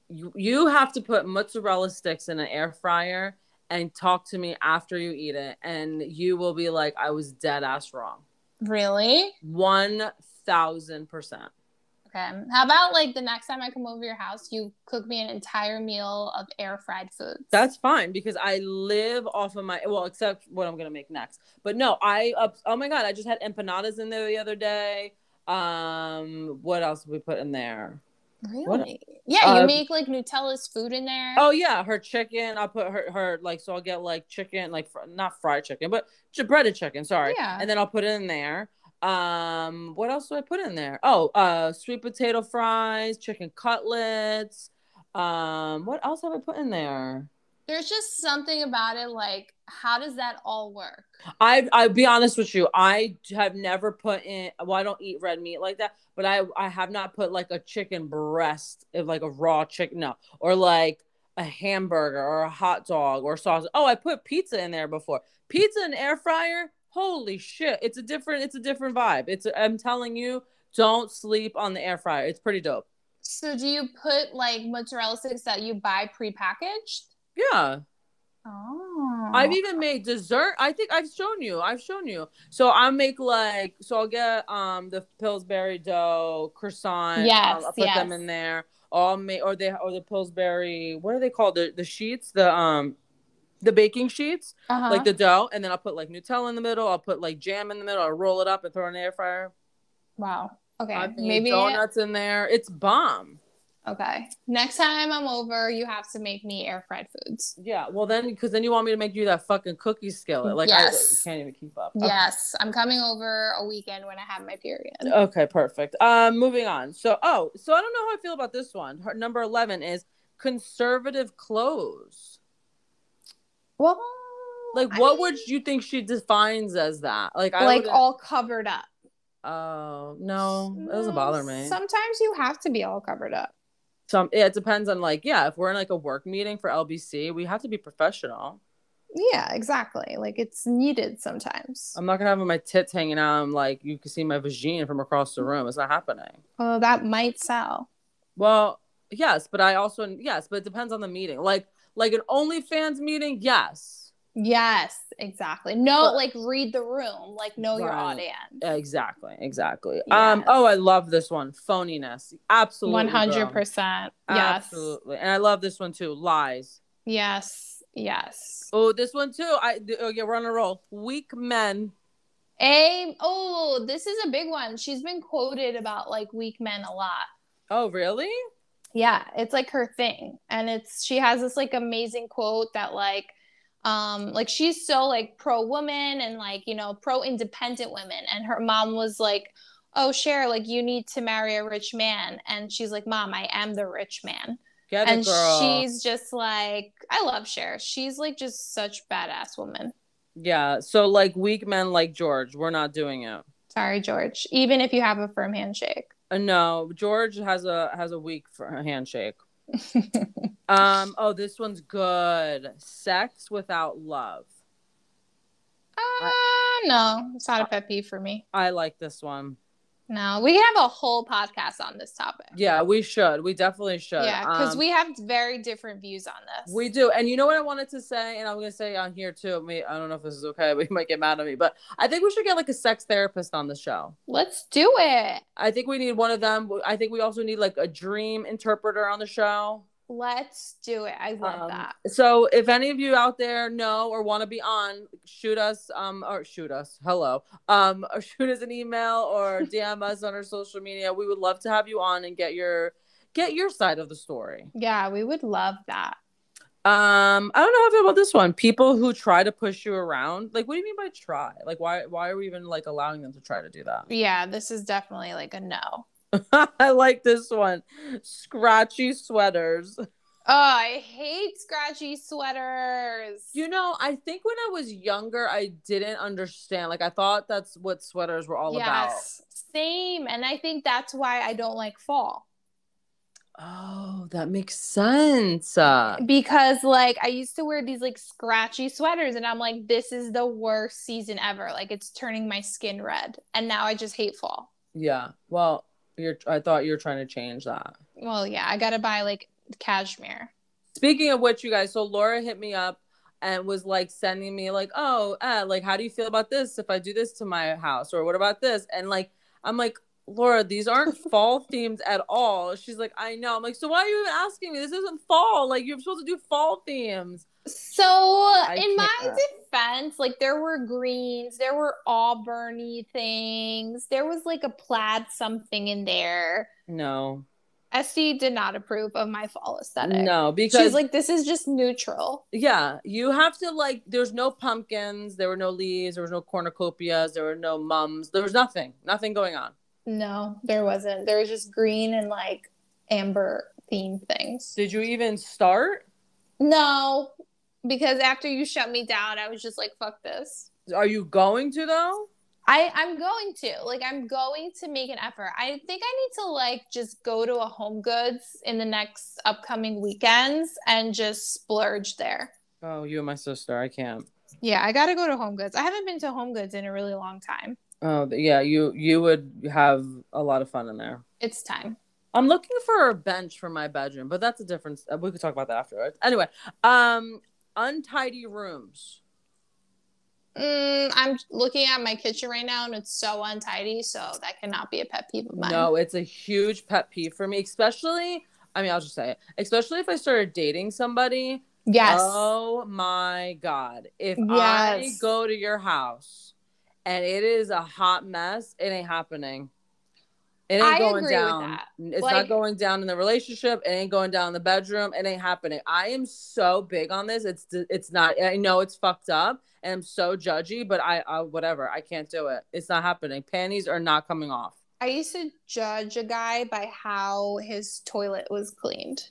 you, you have to put mozzarella sticks in an air fryer and talk to me after you eat it, and you will be like, I was dead ass wrong. Really? one thousand percent. Okay. How about like the next time I come over to your house, you cook me an entire meal of air fried foods? That's fine because I live off of my, well, except what I'm going to make next. But no, I, uh, oh my God, I just had empanadas in there the other day. Um, what else did we put in there? Really? What? Yeah, you uh, make like Nutella's food in there. Oh yeah, her chicken. I'll put her, her like, so I'll get like chicken, like fr- not fried chicken, but breaded chicken, sorry. Yeah. And then I'll put it in there. Um, what else do I put in there? Oh, uh, sweet potato fries, chicken cutlets. Um, what else have I put in there? There's just something about it. Like, how does that all work? I, I'll be honest with you. I have never put in, well, I don't eat red meat like that, but I, I have not put like a chicken breast, like a raw chicken, no, or like a hamburger or a hot dog or sausage. Oh, I put pizza in there before. Pizza in air fryer. Holy shit. It's a different, it's a different vibe. It's, I'm telling you, don't sleep on the air fryer. It's pretty dope. So do you put like mozzarella sticks that you buy prepackaged? Yeah. Oh. I've even made dessert. I think I've shown you. I've shown you. So I make like, so I'll get um the Pillsbury dough, croissant. Yes, I'll, I'll put yes. them in there. I'll make, or they, or the Pillsbury, what are they called? The the sheets, the, um, the baking sheets, uh-huh. like the dough, and then I'll put like Nutella in the middle. I'll put like jam in the middle. I'll roll it up and throw it in the air fryer. Wow. Okay. I've Maybe donuts in there. It's bomb. Okay. Next time I'm over, you have to make me air fried foods. Yeah. Well, then, because then you want me to make you that fucking cookie skillet. Like, yes. I can't even keep up. Okay. Yes. I'm coming over a weekend when I have my period. Okay. Perfect. Um, moving on. So, oh, so I don't know how I feel about this one. Her, number eleven is conservative clothes. Well, like, what I mean, would you think she defines as that? Like, I like all covered up. Oh, no, it doesn't bother me. Sometimes you have to be all covered up. Some, yeah, it depends on like, yeah, if we're in like a work meeting for L B C, we have to be professional. Yeah, exactly. Like, it's needed sometimes. I'm not gonna have my tits hanging out. I'm like, you can see my vagina from across the room. It's not happening. Oh, that might sell. Well, yes, but I also yes, but it depends on the meeting. Like. Like an OnlyFans meeting, yes. Yes, exactly. No, but, like read the room, like know right. your audience. Exactly, exactly. Yes. Um. Oh, I love this one. Phoniness, absolutely. One hundred percent. Yes, absolutely. And I love this one too. Lies. Yes, yes. Oh, this one too. I oh yeah, we're on a roll. Weak men. A oh, this is a big one. She's been quoted about like weak men a lot. Oh, really? Yeah, it's like her thing. And it's she has this like amazing quote that like um like she's so like pro woman and like, you know, pro independent women, and her mom was like, "Oh, Cher, like you need to marry a rich man." And she's like, "Mom, I am the rich man." Get it, and girl. She's just like, I love Cher. She's like just such badass woman. Yeah, so like weak men like George, we're not doing it. Sorry, George. Even if you have a firm handshake. Uh, no, George has a has a week for a handshake. um. Oh, this one's good. Sex without love. Uh, no, it's not a pet peeve for me. I like this one. No, we can have a whole podcast on this topic. Yeah, we should. We definitely should. Yeah, because um, we have very different views on this. We do. And you know what I wanted to say? And I'm going to say on here, too. Me, I don't know if this is okay. But you might get mad at me. But I think we should get, like, a sex therapist on the show. Let's do it. I think we need one of them. I think we also need, like, a dream interpreter on the show. Let's do it. I love um, that. So if any of you out there know or want to be on, shoot us um or shoot us hello um or shoot us an email or D M us on our social media. We would love to have you on and get your get your side of the story. Yeah, we would love that. Um, I don't know how I feel about this one. People who try to push you around. Like, what do you mean by try? Like, why why are we even, like, allowing them to try to do that? Yeah, this is definitely, like, a no. I like this one. Scratchy sweaters. Oh, I hate scratchy sweaters. You know, I think when I was younger, I didn't understand. Like, I thought that's what sweaters were all yes, about. Yes, same. And I think that's why I don't like fall. Oh, that makes sense. Uh, because, like, I used to wear these, like, scratchy sweaters, and I'm like, this is the worst season ever. Like, it's turning my skin red. And now I just hate fall. Yeah, well... You're, I thought you were trying to change that. Well, yeah, I gotta buy, like, cashmere. Speaking of which, you guys, so Laura hit me up and was, like, sending me, like, oh, uh, like, how do you feel about this if I do this to my house? Or what about this? And, like, I'm like, Laura, these aren't fall themes at all. She's like, I know. I'm like, so why are you even asking me? This isn't fall. Like, you're supposed to do fall themes. So I in my defense, like, there were greens, there were auburny things, there was, like, a plaid something in there. No, Esty did not approve of my fall aesthetic. No, because she's like, this is just neutral. Yeah, you have to, like, there's no pumpkins, there were no leaves, there was no cornucopias, there were no mums, there was nothing, nothing going on. No, there wasn't. There was just green and, like, amber themed things. Did you even start? No. Because after you shut me down, I was just like, fuck this. Are you going to, though? I, I'm going to. Like, I'm going to make an effort. I think I need to, like, just go to a Home Goods in the next upcoming weekends and just splurge there. Oh, you and my sister. I can't. Yeah, I got to go to Home Goods. I haven't been to Home Goods in a really long time. Oh, yeah. You, you would have a lot of fun in there. It's time. I'm looking for a bench for my bedroom, but that's a different... We could talk about that afterwards. Anyway, um... untidy rooms. Mm, I'm looking at my kitchen right now, and it's so untidy, so that cannot be a pet peeve of mine. No, it's a huge pet peeve for me, especially, I mean, I'll just say it, especially if I started dating somebody. Yes. Oh, my God. If yes. I go to your house, and it is a hot mess, it ain't happening. It ain't I going agree down. With that. It's like, not going down in the relationship. It ain't going down in the bedroom. It ain't happening. I am so big on this. It's it's not. I know it's fucked up, and I'm so judgy. But I, I whatever. I can't do it. It's not happening. Panties are not coming off. I used to judge a guy by how his toilet was cleaned.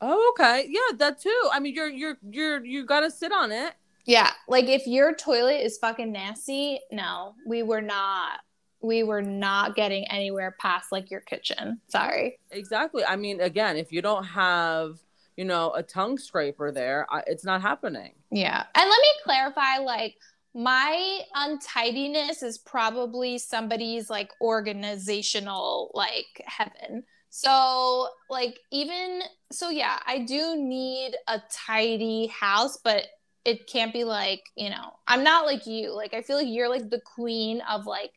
Oh, okay, yeah, that too. I mean, you're you're you're you gotta sit on it. Yeah, like if your toilet is fucking nasty, no, we were not. We were not getting anywhere past, like, your kitchen. Sorry. Exactly. I mean, again, if you don't have, you know, a tongue scraper there, I, it's not happening. Yeah. And let me clarify, like, my untidiness is probably somebody's, like, organizational, like, heaven. So, like, even – so, yeah, I do need a tidy house, but it can't be, like, you know – I'm not like you. Like, I feel like you're, like, the queen of, like,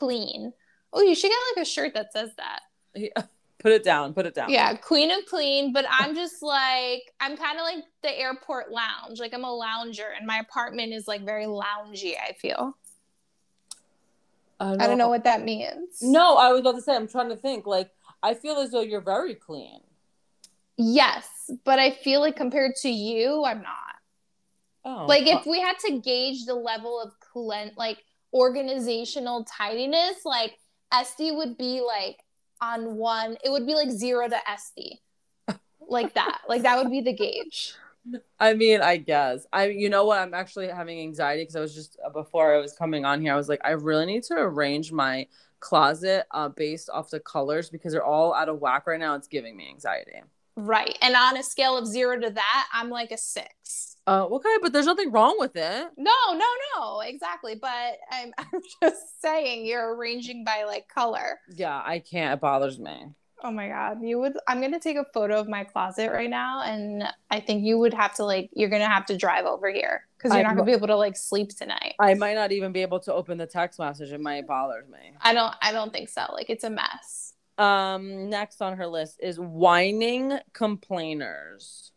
clean. Oh, you should get, like, a shirt that says that. Yeah. Put it down. Put it down. Yeah, queen of clean. But I'm just like, I'm kind of like the airport lounge. Like, I'm a lounger, and my apartment is, like, very loungy, I feel. I don't, I don't know what that means. No, I was about to say, I'm trying to think. Like, I feel as though you're very clean. Yes, but I feel like compared to you, I'm not. Oh. Like, if we had to gauge the level of clean, like, organizational tidiness, like, Esty would be, like, on one, it would be like zero to Esty, like that. Like, that would be the gauge. I mean, I guess I you know what, I'm actually having anxiety because I was just before I was coming on here, I was like, I really need to arrange my closet uh, based off the colors because they're all out of whack right now. It's giving me anxiety. Right. And on a scale of zero to that, I'm like a six. Uh, okay, but there's nothing wrong with it. No, no, no, exactly. But I'm, I'm just saying you're arranging by like color. Yeah, I can't. It bothers me. Oh my God. You would, I'm going to take a photo of my closet right now. And I think you would have to like, you're going to have to drive over here because you're I, not going to be able to like sleep tonight. I might not even be able to open the text message. It might bother me. I don't, I don't think so. Like it's a mess. Um, next on her list is whining complainers.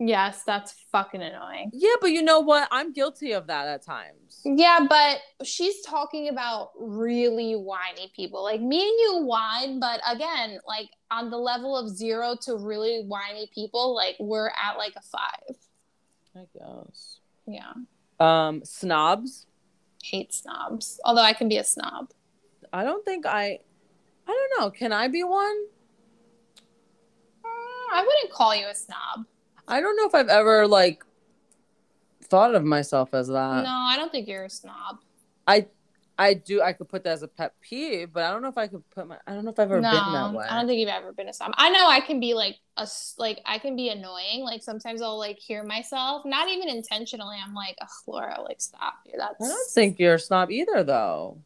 Yes, that's fucking annoying. Yeah, but you know what? I'm guilty of that at times. Yeah, but she's talking about really whiny people. Like, me and you whine, but again, like, on the level of zero to really whiny people, like, we're at, like, a five. I guess. Yeah. Um, snobs? Hate snobs. Although I can be a snob. I don't think I... I don't know. Can I be one? Uh, I wouldn't call you a snob. I don't know if I've ever, like, thought of myself as that. No, I don't think you're a snob. I I do. I could put that as a pet peeve, but I don't know if I could put my... I don't know if I've ever no, been that way. I don't think you've ever been a snob. I know I can be, like, a, like I can be annoying. Like, sometimes I'll, like, hear myself. Not even intentionally. I'm like, ugh, Laura, like, stop. That's... I don't think you're a snob either, though.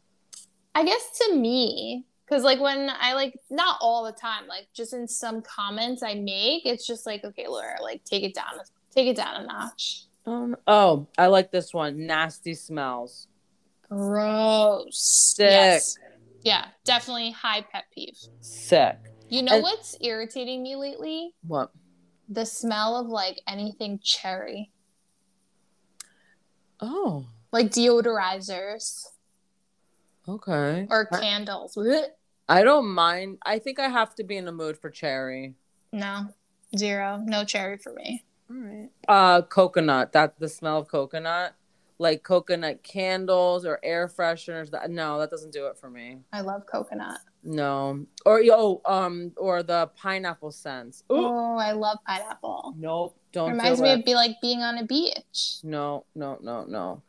I guess to me... Because, like, when I, like, not all the time, like, just in some comments I make, it's just like, okay, Laura, like, take it down. Take it down a notch. Um, oh, I like this one. Nasty smells. Gross. Sick. Yes. Yeah, definitely high pet peeve. Sick. You know I- what's irritating me lately? What? The smell of, like, anything cherry. Oh. Like deodorizers. Okay. Or candles. I- I don't mind. I think I have to be in the mood for cherry. No. Zero. No cherry for me. All right. Uh, coconut. That the smell of coconut. Like coconut candles or air fresheners. That, no, that doesn't do it for me. I love coconut. No. Or oh, um, or the pineapple scents. Ooh. Oh, I love pineapple. Nope. Don't. It reminds me of be like being on a beach. No, no, no, no.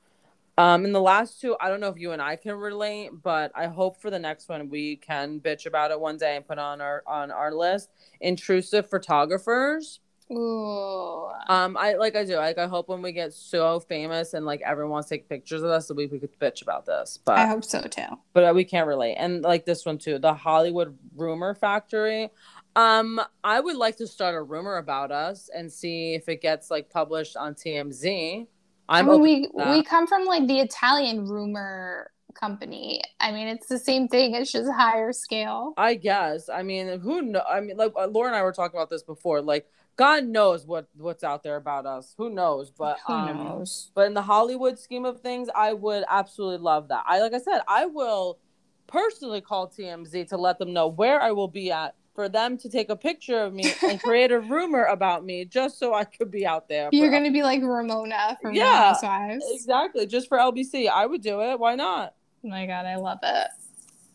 Um, and the last two, I don't know if you and I can relate, but I hope for the next one we can bitch about it one day and put on our on our list. Intrusive photographers. Ooh. Um, I like I do. Like I hope when we get so famous and like everyone wants to take pictures of us, that we, we could bitch about this. But I hope so too. But we can't relate. And like this one too, the Hollywood rumor factory. Um, I would like to start a rumor about us and see if it gets like published on T M Z. I'm I mean, we we come from like the Italian rumor company. I mean, it's the same thing. It's just higher scale. I guess. I mean, who know? I mean, like Laura and I were talking about this before. Like, God knows what, what's out there about us. Who knows? But who um, knows? But in the Hollywood scheme of things, I would absolutely love that. I like I said, I will personally call T M Z to let them know where I will be at. For them to take a picture of me and create a rumor about me just so I could be out there. You're going to be like Ramona from yeah, Ramona's Wives. Exactly. Just for L B C. I would do it. Why not? Oh my God. I love it.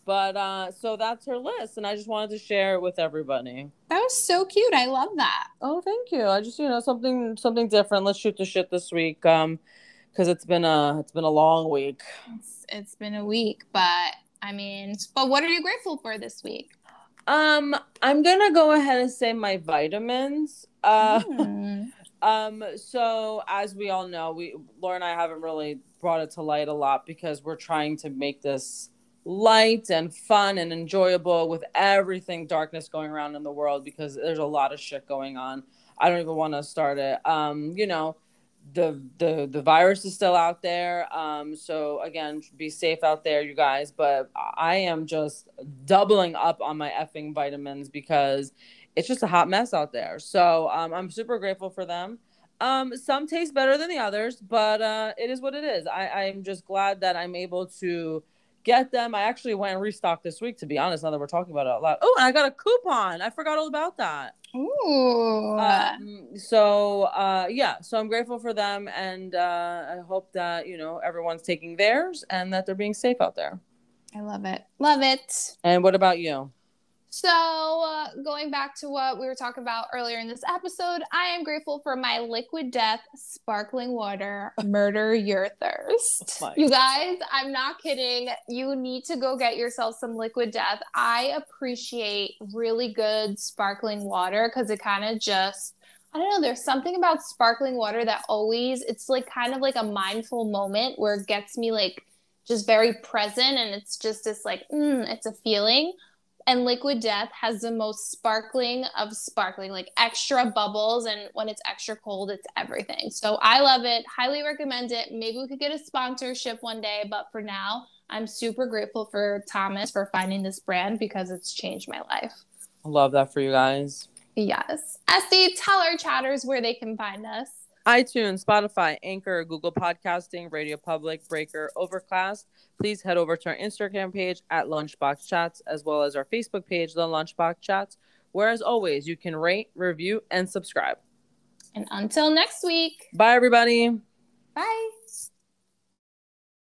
But uh, so that's her list. And I just wanted to share it with everybody. That was so cute. I love that. Oh, thank you. I just, you know, something, something different. Let's shoot the shit this week. Um, cause it's been a, it's been a long week. It's, it's been a week, but I mean, but what are you grateful for this week? Um, I'm gonna go ahead and say my vitamins. Uh, mm. um, so as we all know, we Laura and I haven't really brought it to light a lot because we're trying to make this light and fun and enjoyable with everything darkness going around in the world because there's a lot of shit going on. I don't even want to start it. Um, you know, the the the virus is still out there. Um, so again, be safe out there, you guys. But I am just doubling up on my effing vitamins because it's just a hot mess out there. So um, I'm super grateful for them. Um, some taste better than the others, but uh, it is what it is. I, I'm just glad that I'm able to get them. I actually went and restocked this week, to be honest, now that we're talking about it a lot. Oh, and I got a coupon. I forgot all about that. Ooh. Um, so, uh, yeah. So I'm grateful for them. And uh, I hope that, you know, everyone's taking theirs and that they're being safe out there. I love it. Love it. And what about you? So uh, going back to what we were talking about earlier in this episode, I am grateful for my Liquid Death sparkling water. Murder your thirst. Oh you guys, I'm not kidding. You need to go get yourself some Liquid Death. I appreciate really good sparkling water because it kind of just, I don't know, there's something about sparkling water that always, it's like kind of like a mindful moment where it gets me like just very present, and it's just this like, mm, it's a feeling. And Liquid Death has the most sparkling of sparkling, like extra bubbles. And when it's extra cold, it's everything. So I love it. Highly recommend it. Maybe we could get a sponsorship one day. But for now, I'm super grateful for Thomas for finding this brand because it's changed my life. I love that for you guys. Yes. Esty, tell our chatters where they can find us. iTunes, Spotify, Anchor, Google Podcasting, Radio Public, Breaker, Overcast. Please head over to our Instagram page at Lunchbox Chats, as well as our Facebook page, The Lunchbox Chats, where, as always, you can rate, review, and subscribe. And until next week. Bye, everybody. Bye.